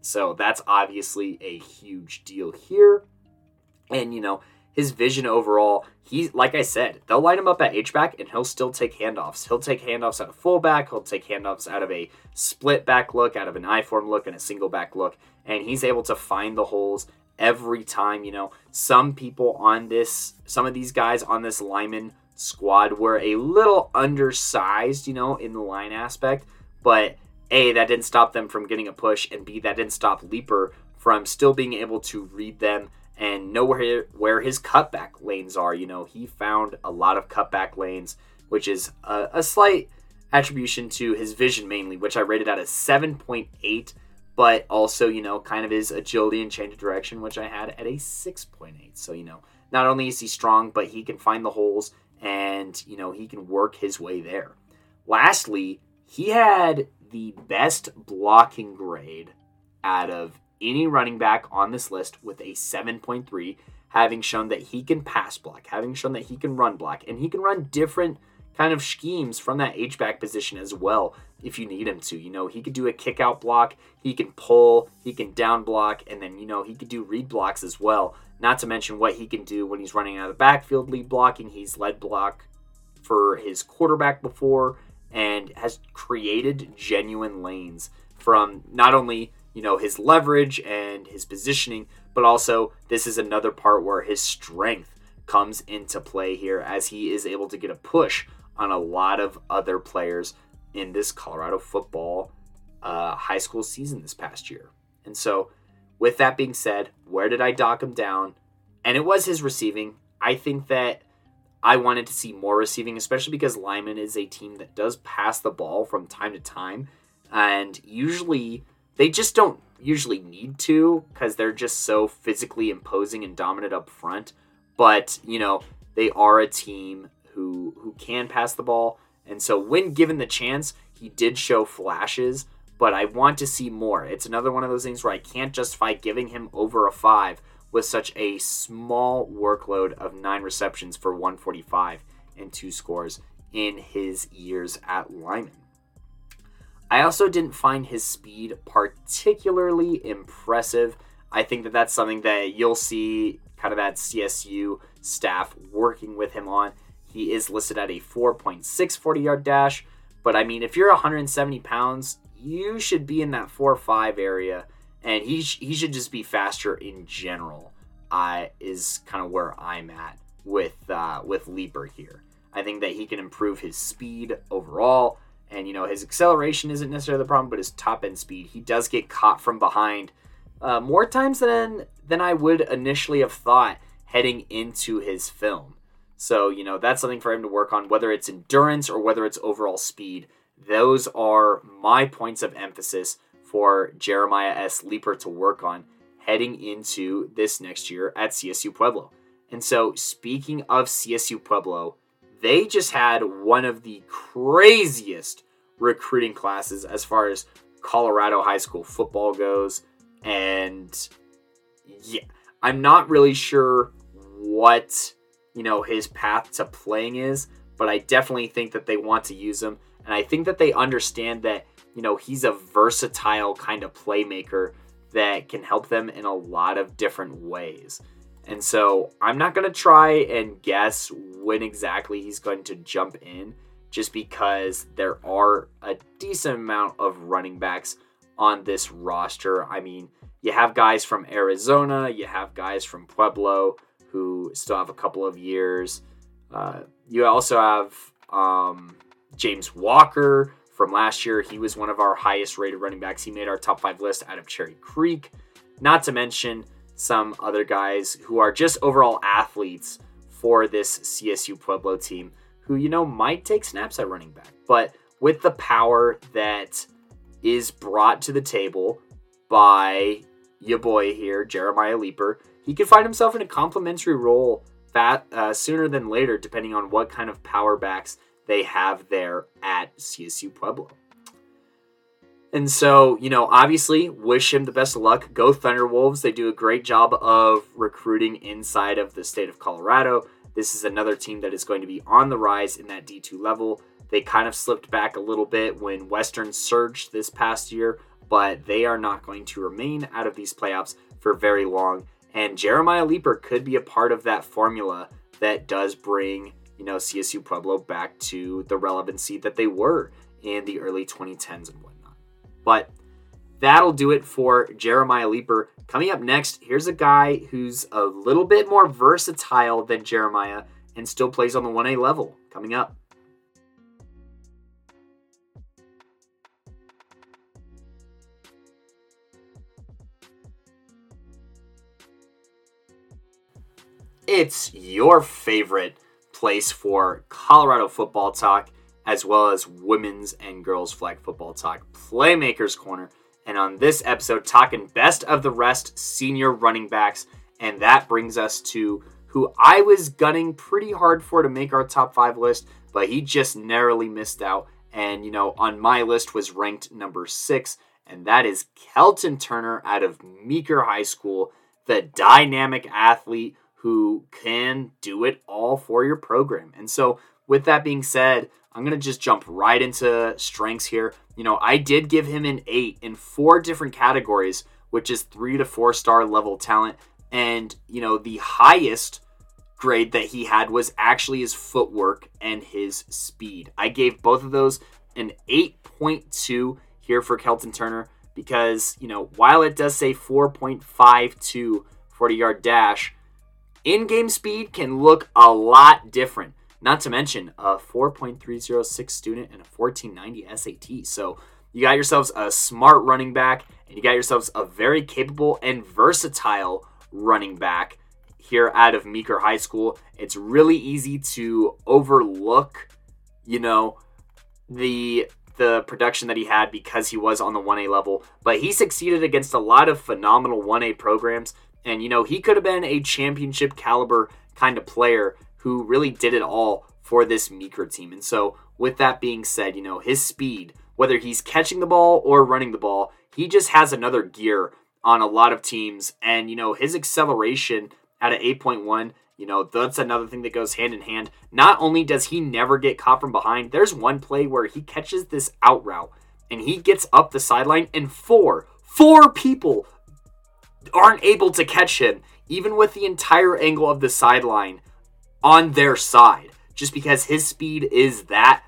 So that's obviously a huge deal here. And, you know, his vision overall, he, like I said, they'll line him up at H-back and he'll still take handoffs. He'll take handoffs out of fullback. He'll take handoffs out of a split back look, out of an I-form look, and a single back look. And he's able to find the holes every time. You know, some people on this, some of these guys on this lineman squad were a little undersized, you know, in the line aspect, but A, that didn't stop them from getting a push, and B, that didn't stop Leeper from still being able to read them and know where, where his cutback lanes are. You know, he found a lot of cutback lanes, which is a, a slight attribution to his vision mainly, which I rated out as seven point eight. But also, you know, kind of his agility and change of direction, which I had at a six point eight. So, you know, not only is he strong, but he can find the holes and, you know, he can work his way there. Lastly, he had the best blocking grade out of any running back on this list with a seven point three, having shown that he can pass block, having shown that he can run block, and he can run different kind of schemes from that H-back position as well if you need him to. You know, he could do a kick-out block, he can pull, he can down block, and then, you know, he could do read blocks as well. Not to mention what he can do when he's running out of the backfield lead blocking. He's led block for his quarterback before and has created genuine lanes from not only, you know, his leverage and his positioning, but also this is another part where his strength comes into play here as he is able to get a push on a lot of other players in this Colorado football uh, high school season this past year. And so with that being said, where did I dock him down? And it was his receiving. I think that I wanted to see more receiving, especially because Lyman is a team that does pass the ball from time to time. And usually they just don't usually need to because they're just so physically imposing and dominant up front. But, you know, they are a team who who can pass the ball. And so when given the chance, he did show flashes, but I want to see more. It's another one of those things where I can't justify giving him over a five with such a small workload of nine receptions for one forty-five and two scores in his years at Lyman. I also didn't find his speed particularly impressive. I think that that's something that you'll see kind of that C S U staff working with him on. He is listed at a four point six forty-yard dash, but I mean, if you're one hundred seventy pounds, you should be in that four five area, and he sh- he should just be faster in general. uh, is kind of where I'm at with uh, with Leeper here. I think that he can improve his speed overall, and you know his acceleration isn't necessarily the problem, but his top end speed. He does get caught from behind uh, more times than than I would initially have thought heading into his film. So you know that's something for him to work on, whether it's endurance or whether it's overall speed. Those are my points of emphasis for Jeremiah S. Leeper to work on heading into this next year at C S U Pueblo. And so speaking of C S U Pueblo, they just had one of the craziest recruiting classes as far as Colorado high school football goes. And yeah, I'm not really sure what, you know, his path to playing is, but I definitely think that they want to use him. And I think that they understand that, you know, he's a versatile kind of playmaker that can help them in a lot of different ways. And so I'm not going to try and guess when exactly he's going to jump in, just because there are a decent amount of running backs on this roster. I mean, you have guys from Arizona, you have guys from Pueblo who still have a couple of years. Uh, you also have um, James Walker from last year. He was one of our highest rated running backs. He made our top five list out of Cherry Creek, not to mention some other guys who are just overall athletes for this C S U Pueblo team who, you know, might take snaps at running back. But with the power that is brought to the table by your boy here, Jeremiah Leeper, he could find himself in a complimentary role that, uh, sooner than later, depending on what kind of power backs they have there at C S U Pueblo. And so, you know, obviously wish him the best of luck. Go Thunderwolves. They do a great job of recruiting inside of the state of Colorado. This is another team that is going to be on the rise in that D two level. They kind of slipped back a little bit when Western surged this past year, but they are not going to remain out of these playoffs for very long. And Jeremiah Leeper could be a part of that formula that does bring, you know, C S U Pueblo back to the relevancy that they were in the early twenty tens and whatnot. But that'll do it for Jeremiah Leeper. Coming up next, here's a guy who's a little bit more versatile than Jeremiah and still plays on the one A level. Coming up. It's your favorite place for Colorado football talk, as well as women's and girls flag football talk, Playmakers Corner. And on this episode, talking best of the rest senior running backs. And that brings us to who I was gunning pretty hard for to make our top five list, but he just narrowly missed out. And, you know, on my list was ranked number six, and that is Kelton Turner out of Meeker High School, the dynamic athlete who can do it all for your program. And so with that being said, I'm going to just jump right into strengths here. You know, I did give him an eight in four different categories, which is three to four star level talent. And, you know, the highest grade that he had was actually his footwork and his speed. I gave both of those an eight point two here for Kelton Turner because, you know, while it does say four point five two forty-yard dash, in-game speed can look a lot different, not to mention a four point three oh six student and a fourteen ninety S A T. So you got yourselves a smart running back, and you got yourselves a very capable and versatile running back here out of Meeker High School. It's really easy to overlook, you know, the the production that he had because he was on the one A level, but he succeeded against a lot of phenomenal one A programs. And, you know, he could have been a championship caliber kind of player who really did it all for this Meeker team. And so with that being said, you know, his speed, whether he's catching the ball or running the ball, he just has another gear on a lot of teams. And, you know, his acceleration at an eight point one, you know, that's another thing that goes hand in hand. Not only does he never get caught from behind, there's one play where he catches this out route and he gets up the sideline and four, four people aren't able to catch him, even with the entire angle of the sideline on their side, just because his speed is that,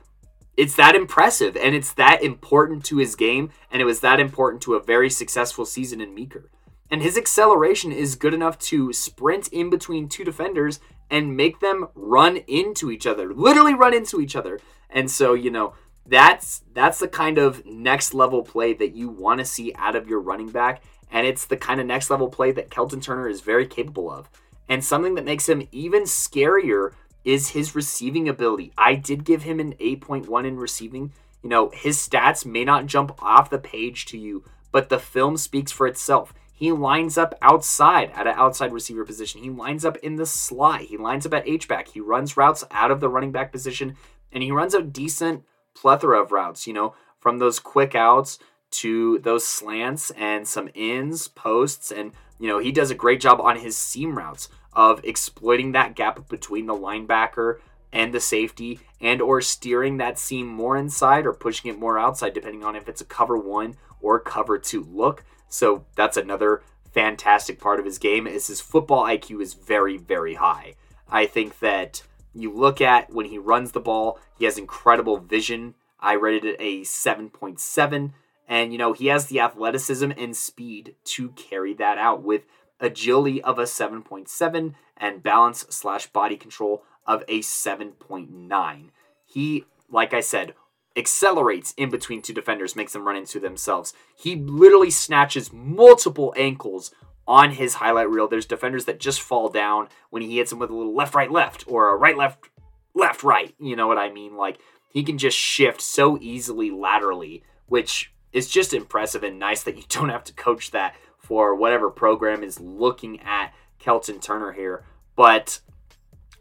it's that impressive and it's that important to his game. And it was that important to a very successful season in Meeker. And his acceleration is good enough to sprint in between two defenders and make them run into each other, literally run into each other. And so, you know, that's that's the kind of next level play that you want to see out of your running back. And it's the kind of next level play that Kelton Turner is very capable of. And something that makes him even scarier is his receiving ability. I did give him an eight point one in receiving. You know, his stats may not jump off the page to you, but the film speaks for itself. He lines up outside at an outside receiver position. He lines up in the slot. He lines up at H-back. He runs routes out of the running back position, and he runs a decent plethora of routes, you know, from those quick outs to those slants and some ins, posts, and, you know, he does a great job on his seam routes of exploiting that gap between the linebacker and the safety, and or steering that seam more inside or pushing it more outside, depending on if it's a cover one or cover two look. So that's another fantastic part of his game, is his football I Q is very, very high. I think that you look at when he runs the ball, he has incredible vision. I rated it a seven point seven. And, you know, he has the athleticism and speed to carry that out with agility of a seven point seven and balance slash body control of a seven point nine. He, like I said, accelerates in between two defenders, makes them run into themselves. He literally snatches multiple ankles on his highlight reel. There's defenders that just fall down when he hits them with a little left, right, left, or a right, left, left, right. You know what I mean? Like, he can just shift so easily laterally, which is just impressive and nice that you don't have to coach that for whatever program is looking at Kelton Turner here. But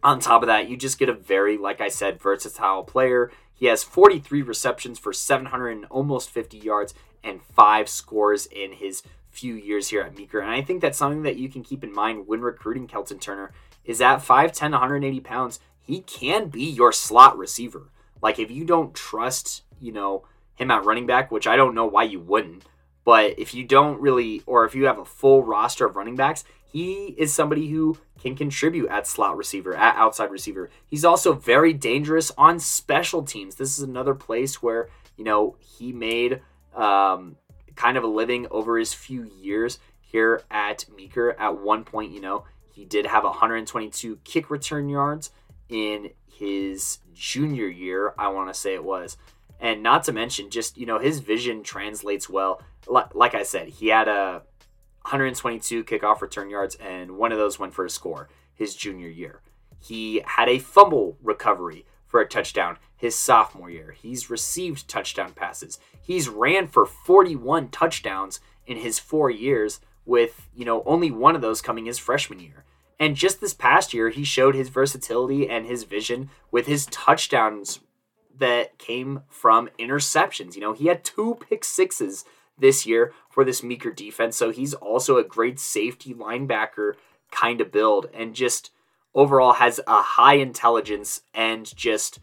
on top of that, you just get a very, like I said, versatile player. He has forty-three receptions for seven hundred and almost fifty yards and five scores in his few years here at Meeker. And I think that's something that you can keep in mind when recruiting Kelton Turner, is at five ten, one hundred eighty pounds, he can be your slot receiver. Like, if you don't trust, you know, him at running back, which I don't know why you wouldn't, but if you don't really, or if you have a full roster of running backs, he is somebody who can contribute at slot receiver, at outside receiver. He's also very dangerous on special teams. This is another place where, you know, he made um, kind of a living over his few years here at Meeker. At one point, you know, he did have one hundred twenty-two kick return yards in his junior year, I want to say it was. And not to mention just, you know, his vision translates well. Like I said, he had a one hundred twenty-two kickoff return yards, and one of those went for a score his junior year. He had a fumble recovery for a touchdown his sophomore year. He's received touchdown passes. He's ran for forty-one touchdowns in his four years with, you know, only one of those coming his freshman year. And just this past year, he showed his versatility and his vision with his touchdowns that came from interceptions. You know, he had two pick sixes this year for this Meeker defense. So he's also a great safety linebacker kind of build, and just overall has a high intelligence and just,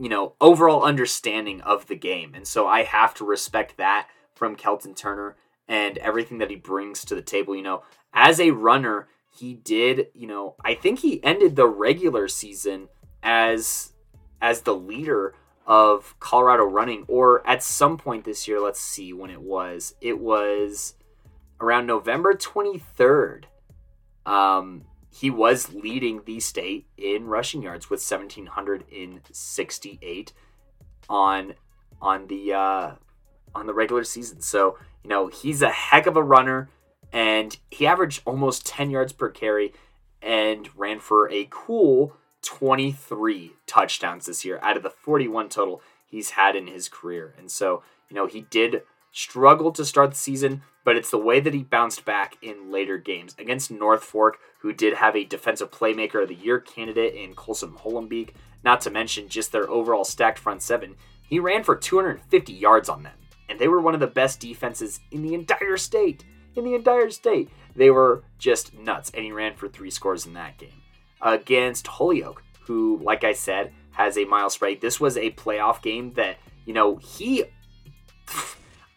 you know, overall understanding of the game. And so I have to respect that from Kelton Turner and everything that he brings to the table. You know, as a runner, he did, you know, I think he ended the regular season as, as the leader of Colorado running, or at some point this year, let's see when it was. It was around November twenty-third. Um, he was leading the state in rushing yards with one thousand seven hundred sixty-eight on on the uh, on the regular season. So, you know, he's a heck of a runner, and he averaged almost ten yards per carry and ran for a cool twenty-three touchdowns this year out of the forty-one total he's had in his career. And so, you know, he did struggle to start the season, but it's the way that he bounced back in later games against North Fork, who did have a defensive playmaker of the year candidate in Colson Hollenbeck, not to mention just their overall stacked front seven. He ran for two hundred fifty yards on them, and they were one of the best defenses in the entire state. In the entire state, they were just nuts, and he ran for three scores in that game. Against Holyoke, who, like I said, has a Miles Sprague. This was a playoff game that, you know, he,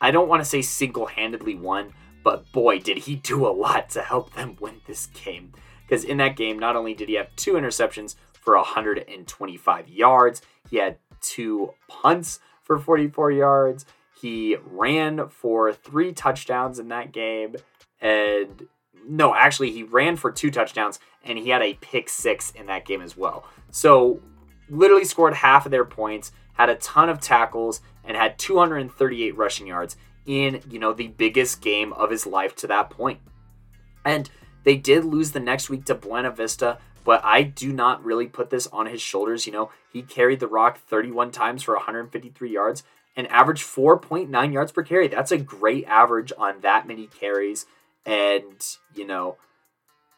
I don't want to say single-handedly won, but boy, did he do a lot to help them win this game. Because in that game, not only did he have two interceptions for one hundred twenty-five yards, he had two punts for forty-four yards, he ran for three touchdowns in that game, and no, actually he ran for two touchdowns and he had a pick six in that game as well. So literally scored half of their points, had a ton of tackles, and had two hundred thirty-eight rushing yards in, you know, the biggest game of his life to that point. And they did lose the next week to Buena Vista, but I do not really put this on his shoulders. You know, he carried the rock thirty-one times for one hundred fifty-three yards and averaged four point nine yards per carry. That's a great average on that many carries. And, you know,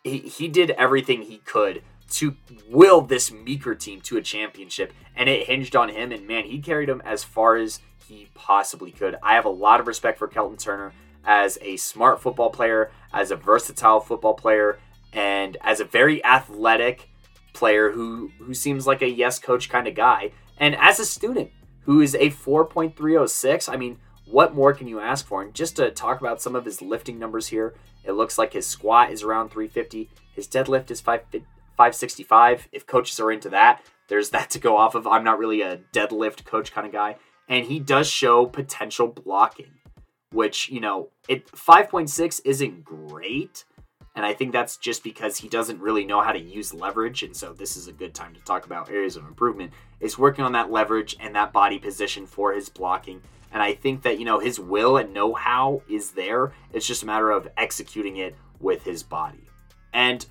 he, he did everything he could to will this Meeker team to a championship, and it hinged on him, and man, he carried him as far as he possibly could. I have a lot of respect for Kelton Turner as a smart football player, as a versatile football player, and as a very athletic player who, who seems like a yes coach kind of guy, and as a student who is a four point three oh six. I mean, what more can you ask for? And just to talk about some of his lifting numbers here, it looks like his squat is around three fifty, his deadlift is five fifty, five sixty-five. If coaches are into that, there's that to go off of. I'm not really a deadlift coach kind of guy. And he does show potential blocking, which, you know, it five point six isn't great. And I think that's just because he doesn't really know how to use leverage. And so this is a good time to talk about areas of improvement. It's working on that leverage and that body position for his blocking. And I think that, you know, his will and know-how is there. It's just a matter of executing it with his body. And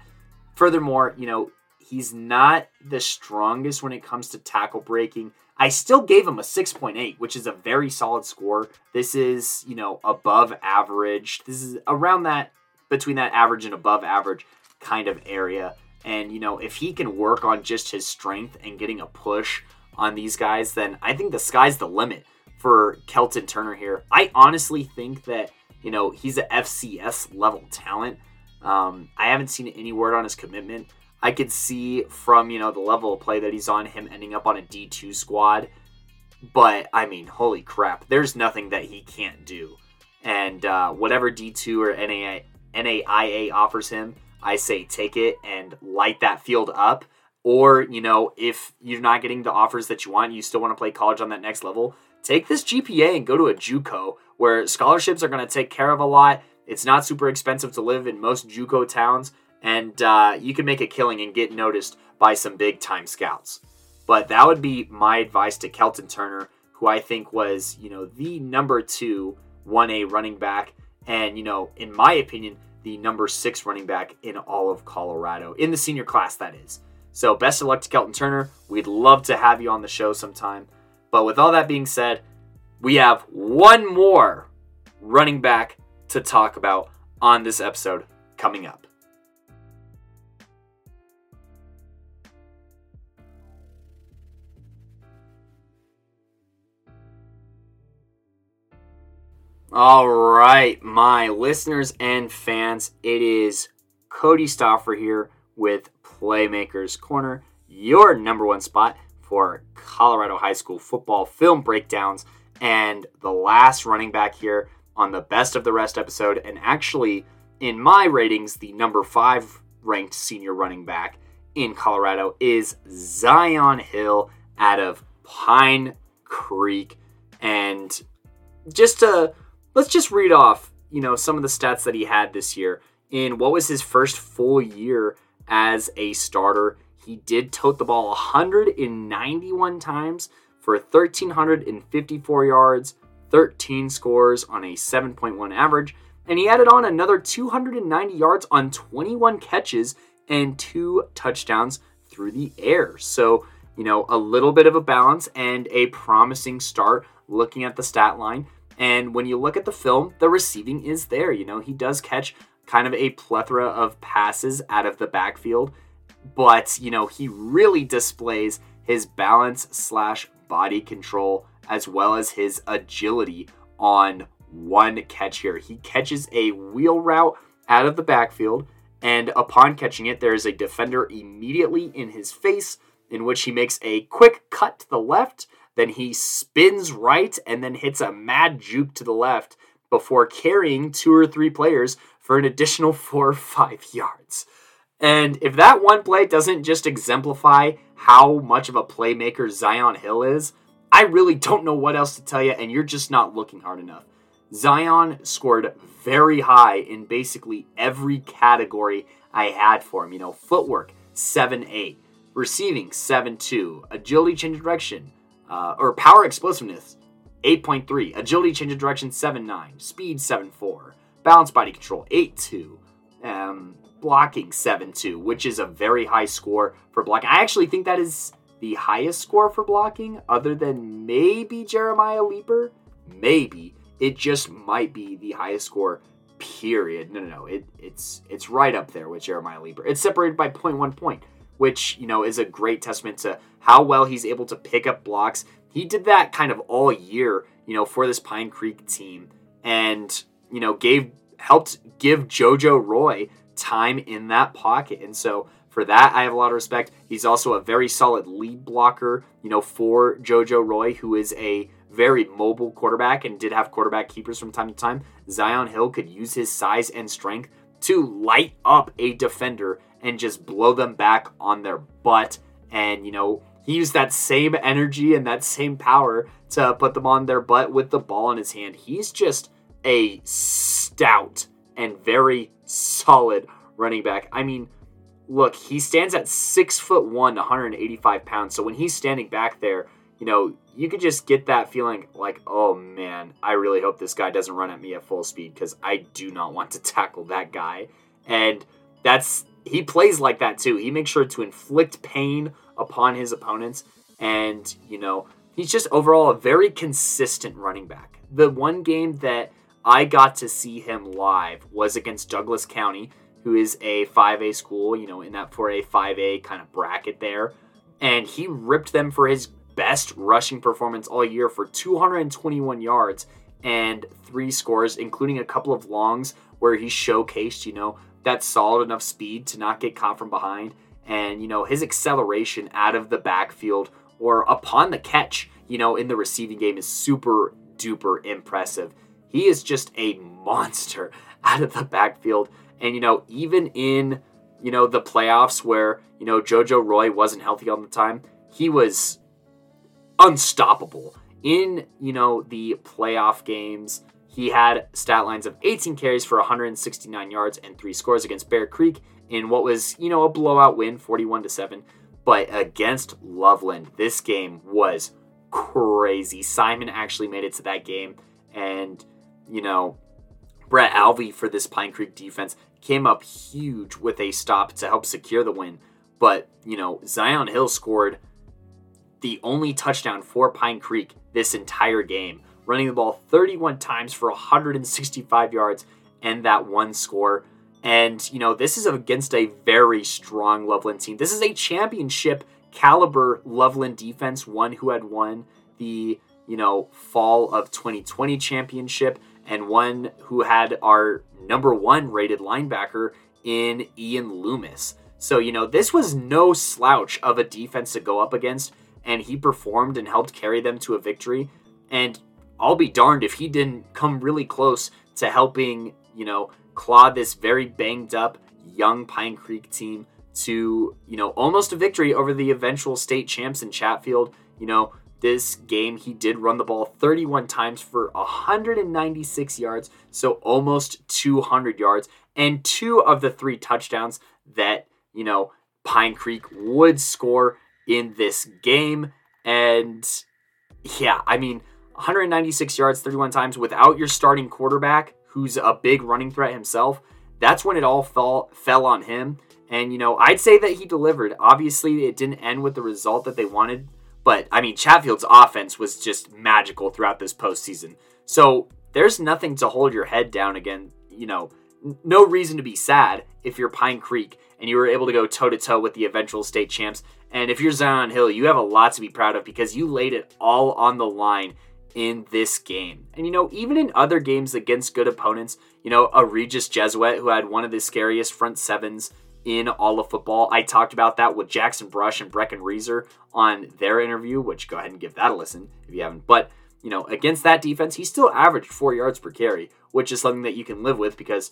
furthermore, you know, he's not the strongest when it comes to tackle breaking. I still gave him a six point eight, which is a very solid score. This is, you know, above average. This is around that, between that average and above average kind of area. And, you know, if he can work on just his strength and getting a push on these guys, then I think the sky's the limit for Kelton Turner here. I honestly think that, you know, he's an F C S level talent. Um, I haven't seen any word on his commitment. I could see from, you know, the level of play that he's on, him ending up on a D two squad. But, I mean, holy crap. There's nothing that he can't do. And uh, whatever D two or N A I A offers him, I say take it and light that field up. Or, you know, if you're not getting the offers that you want, you still want to play college on that next level, take this G P A and go to a JUCO where scholarships are going to take care of a lot. It's not super expensive to live in most JUCO towns, and uh, you can make a killing and get noticed by some big-time scouts. But that would be my advice to Kelton Turner, who I think was, you know, the number two one A running back, and, you know, in my opinion, the number six running back in all of Colorado, in the senior class, that is. So best of luck to Kelton Turner. We'd love to have you on the show sometime. But with all that being said, we have one more running back to talk about on this episode coming up. All right, my listeners and fans, it is Cody Stauffer here with Playmakers Corner, your number one spot for Colorado high school football film breakdowns, and the last running back here on the Best of the Rest episode, and actually, in my ratings, the number five ranked senior running back in Colorado is Zion Hill out of Pine Creek. And just to, let's just read off, you know, some of the stats that he had this year. In what was his first full year as a starter, he did tote the ball one hundred ninety-one times for one thousand three hundred fifty-four yards, thirteen scores on a seven point one average, and he added on another two hundred ninety yards on twenty-one catches and two touchdowns through the air. So, you know, a little bit of a balance and a promising start looking at the stat line. And when you look at the film, the receiving is there. You know, he does catch kind of a plethora of passes out of the backfield, but, you know, he really displays his balance slash body control as well as his agility on one catch here. He catches a wheel route out of the backfield, and upon catching it, there is a defender immediately in his face, in which he makes a quick cut to the left, then he spins right, and then hits a mad juke to the left before carrying two or three players for an additional four or five yards. And if that one play doesn't just exemplify how much of a playmaker Zion Hill is, I really don't know what else to tell you, and you're just not looking hard enough. Zion scored very high in basically every category I had for him. You know, footwork, seven eight. Receiving, seven two. Agility, change of direction, uh, or power explosiveness, eight point three. Agility, change of direction, seven nine. Speed, seven four. Balance, body control, eight two. Um, blocking, seven two, which is a very high score for blocking. I actually think that is the highest score for blocking, other than maybe Jeremiah Leeper. Maybe. It just might be the highest score, period. No, no, no. It, it's it's right up there with Jeremiah Leeper. It's separated by zero point one point, which, you know, is a great testament to how well he's able to pick up blocks. He did that kind of all year, you know, for this Pine Creek team, and, you know, gave helped give JoJo Roy time in that pocket. And so for that, I have a lot of respect. He's also a very solid lead blocker, you know, for JoJo Roy, who is a very mobile quarterback and did have quarterback keepers from time to time. Zion Hill could use his size and strength to light up a defender and just blow them back on their butt. And, you know, he used that same energy and that same power to put them on their butt with the ball in his hand. He's just a stout and very solid running back. I mean, look, he stands at six foot one, one hundred eighty-five pounds. So when he's standing back there, you know, you could just get that feeling like, oh man, I really hope this guy doesn't run at me at full speed, because I do not want to tackle that guy. And that's, he plays like that too. He makes sure to inflict pain upon his opponents. And, you know, he's just overall a very consistent running back. The one game that I got to see him live was against Douglas County, who is a five A school, you know, in that four A, five A kind of bracket there. And he ripped them for his best rushing performance all year for two hundred twenty-one yards and three scores, including a couple of longs where he showcased, you know, that solid enough speed to not get caught from behind. And, you know, his acceleration out of the backfield or upon the catch, you know, in the receiving game is super duper impressive. He is just a monster out of the backfield. And, you know, even in, you know, the playoffs where, you know, JoJo Roy wasn't healthy all the time, he was unstoppable. In, you know, the playoff games, he had stat lines of eighteen carries for one hundred sixty-nine yards and three scores against Bear Creek in what was, you know, a blowout win, forty-one to seven. But against Loveland, this game was crazy. Simon actually made it to that game. And, you know, Brett Alvey for this Pine Creek defense came up huge with a stop to help secure the win. But, you know, Zion Hill scored the only touchdown for Pine Creek this entire game, running the ball thirty-one times for one hundred sixty-five yards and that one score. And, you know, this is against a very strong Loveland team. This is a championship caliber Loveland defense, one who had won the, you know, fall of twenty twenty championship, and one who had our number one rated linebacker in Ian Loomis. So, you know, this was no slouch of a defense to go up against, and he performed and helped carry them to a victory. And I'll be darned if he didn't come really close to helping, you know, claw this very banged up young Pine Creek team to, you know, almost a victory over the eventual state champs in Chatfield. You know, this game, he did run the ball thirty-one times for one hundred ninety-six yards, so almost two hundred yards, and two of the three touchdowns that, you know, Pine Creek would score in this game. And yeah, I mean, one hundred ninety-six yards, thirty-one times without your starting quarterback, who's a big running threat himself. That's when it all fell, fell on him. And, you know, I'd say that he delivered. Obviously, it didn't end with the result that they wanted. But, I mean, Chatfield's offense was just magical throughout this postseason. So, there's nothing to hold your head down again. You know, n- no reason to be sad if you're Pine Creek and you were able to go toe-to-toe with the eventual state champs. And if you're Zion Hill, you have a lot to be proud of, because you laid it all on the line in this game. And, you know, even in other games against good opponents, you know, a Regis Jesuit, who had one of the scariest front sevens in all of football. I talked about that with Jackson Brush and Brecken Reeser on their interview, which go ahead and give that a listen if you haven't. But, you know, against that defense, he still averaged four yards per carry, which is something that you can live with, because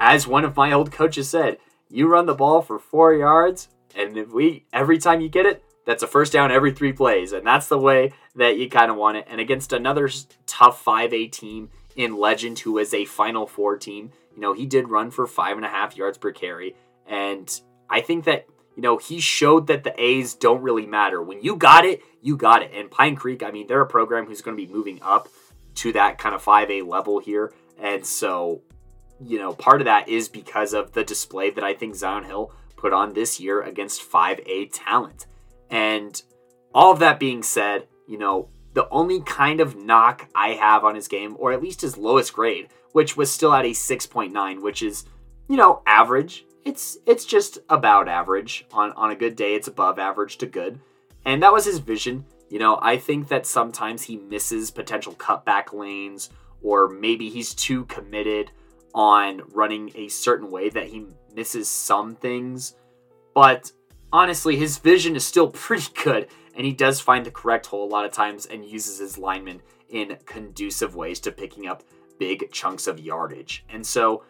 as one of my old coaches said, you run the ball for four yards, and if we every time you get it, that's a first down every three plays. And that's the way that you kind of want it. And against another tough five A team in Legend, who is a Final Four team, you know, he did run for five and a half yards per carry. And I think that, you know, he showed that the A's don't really matter. When you got it, you got it. And Pine Creek, I mean, they're a program who's going to be moving up to that kind of five A level here. And so, you know, part of that is because of the display that I think Zion Hill put on this year against five A talent. And all of that being said, you know, the only kind of knock I have on his game, or at least his lowest grade, which was still at a six point nine, which is, you know, average. It's it's just about average. On, on a good day, it's above average to good. And that was his vision. You know, I think that sometimes he misses potential cutback lanes, or maybe he's too committed on running a certain way that he misses some things. But honestly, his vision is still pretty good. And he does find the correct hole a lot of times and uses his linemen in conducive ways to picking up big chunks of yardage. And so,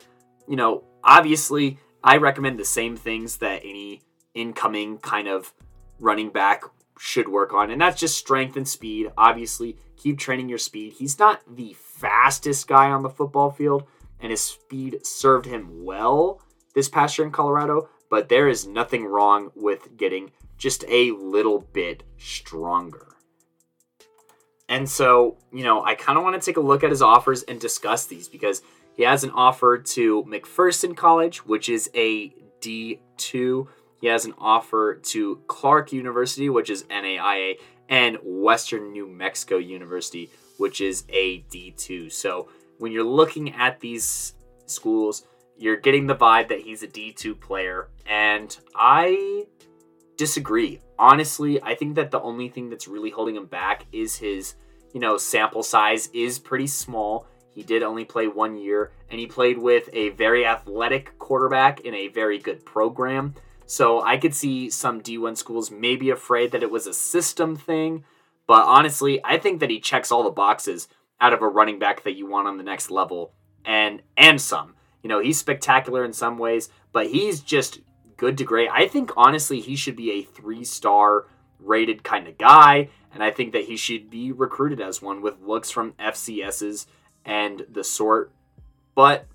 you know, obviously I recommend the same things that any incoming kind of running back should work on. And that's just strength and speed. Obviously, keep training your speed. He's not the fastest guy on the football field, and his speed served him well this past year in Colorado. But there is nothing wrong with getting just a little bit stronger. And so, you know, I kind of want to take a look at his offers and discuss these, because he has an offer to McPherson College, which is a D two. He has an offer to Clark University, which is N A I A, and Western New Mexico University, which is a D two. So when you're looking at these schools, you're getting the vibe that he's a D two player, and I disagree. Honestly, I think that the only thing that's really holding him back is his, you know, sample size is pretty small. He did only play one year, and he played with a very athletic quarterback in a very good program. So I could see some D one schools maybe afraid that it was a system thing, but honestly, I think that he checks all the boxes out of a running back that you want on the next level, and and some. You know, he's spectacular in some ways, but he's just good to great. I think, honestly, he should be a three-star rated kind of guy, and I think that he should be recruited as one with looks from F C S's and the sort. But,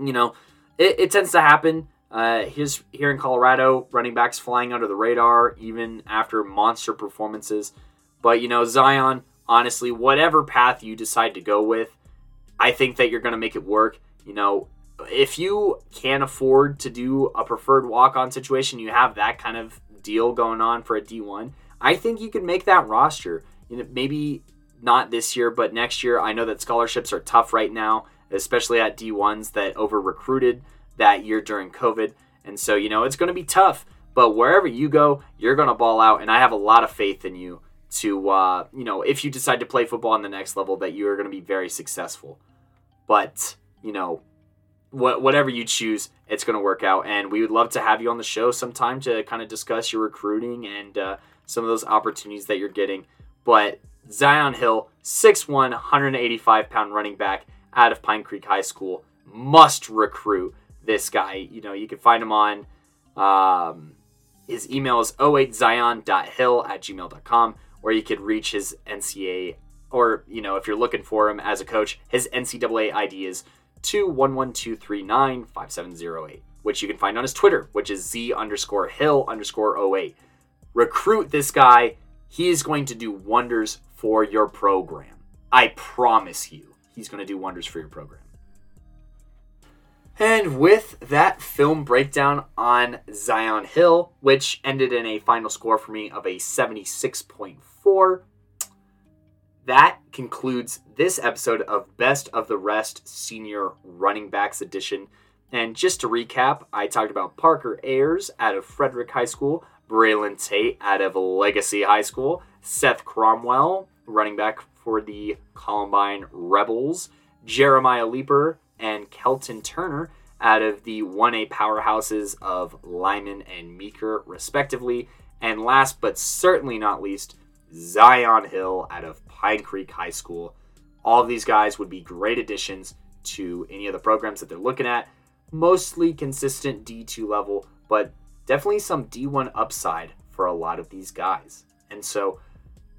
you know, it, it tends to happen. Uh, his, here in Colorado, running backs flying under the radar, even after monster performances. But, you know, Zion, honestly, whatever path you decide to go with, I think that you're going to make it work. You know, if you can afford to do a preferred walk-on situation, you have that kind of deal going on for a D one, I think you can make that roster. You know, maybe not this year, but next year. I know that scholarships are tough right now, especially at D ones that over-recruited that year during COVID. And so, you know, it's going to be tough. But wherever you go, you're going to ball out. And I have a lot of faith in you to, uh, you know, if you decide to play football on the next level, that you are going to be very successful. But, you know, wh- whatever you choose, it's going to work out. And we would love to have you on the show sometime to kind of discuss your recruiting and uh, some of those opportunities that you're getting. But Zion Hill, six foot one, one hundred eighty-five pound running back out of Pine Creek High School, must recruit this guy. You know, you can find him on, um, his email is oh eight zion dot hill at gmail dot com, or you could reach his N C A A, or, you know, if you're looking for him as a coach, his N C A A I D is two one one two three nine five seven zero eight, which you can find on his Twitter, which is Z underscore Hill underscore oh eight. Recruit this guy. He is going to do wonders for your program. I promise you, he's going to do wonders for your program. And with that film breakdown on Zion Hill, which ended in a final score for me of a seventy-six point four, that concludes this episode of Best of the Rest Senior Running Backs Edition. And just to recap, I talked about Parker Ayers out of Frederick High School, Braylon Tate out of Legacy High School, Seth Cromwell, running back for the Columbine Rebels, Jeremiah Leeper, and Kelton Turner out of the one A powerhouses of Lyman and Meeker, respectively. And last but certainly not least, Zion Hill out of Pine Creek High School. All of these guys would be great additions to any of the programs that they're looking at. Mostly consistent D two level, but definitely some D one upside for a lot of these guys. And so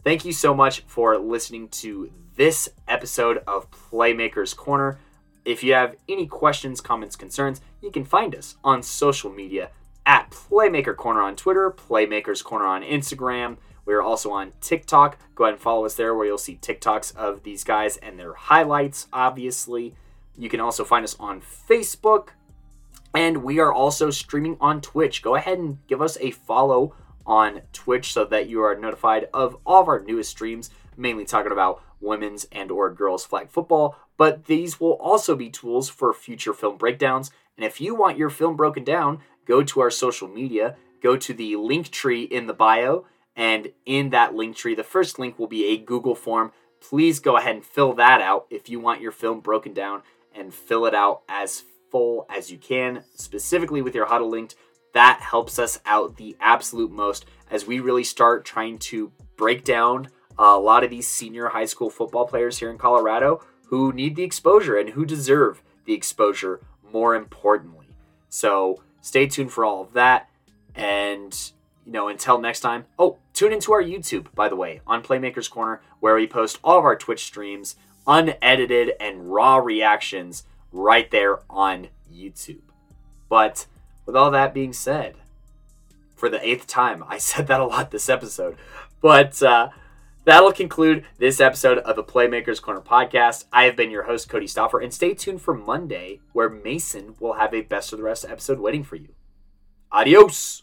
Thank you so much for listening to this episode of Playmakers Corner. If you have any questions, comments, concerns, you can find us on social media at Playmaker Corner on Twitter, Playmakers Corner on Instagram. We are also on TikTok. Go ahead and follow us there, where you'll see TikToks of these guys and their highlights, obviously. You can also find us on Facebook, and we are also streaming on Twitch. Go ahead and give us a follow on Twitch so that you are notified of all of our newest streams, mainly talking about women's and or girls flag football, but these will also be tools for future film breakdowns. And if you want your film broken down, go to our social media, go to the link tree in the bio, and in that link tree, the first link will be a Google form. Please go ahead and fill that out if you want your film broken down, and fill it out as full as you can, specifically with your huddle linked. That helps us out the absolute most as we really start trying to break down a lot of these senior high school football players here in Colorado who need the exposure and who deserve the exposure, more importantly. So stay tuned for all of that. And, you know, until next time, oh, tune into our YouTube, by the way, on Playmakers Corner, where we post all of our Twitch streams, unedited and raw reactions right there on YouTube. But with all that being said, for the eighth time, I said that a lot this episode, but uh, that'll conclude this episode of the Playmakers Corner podcast. I have been your host, Cody Stauffer, and stay tuned for Monday, where Mason will have a Best of the Rest episode waiting for you. Adios!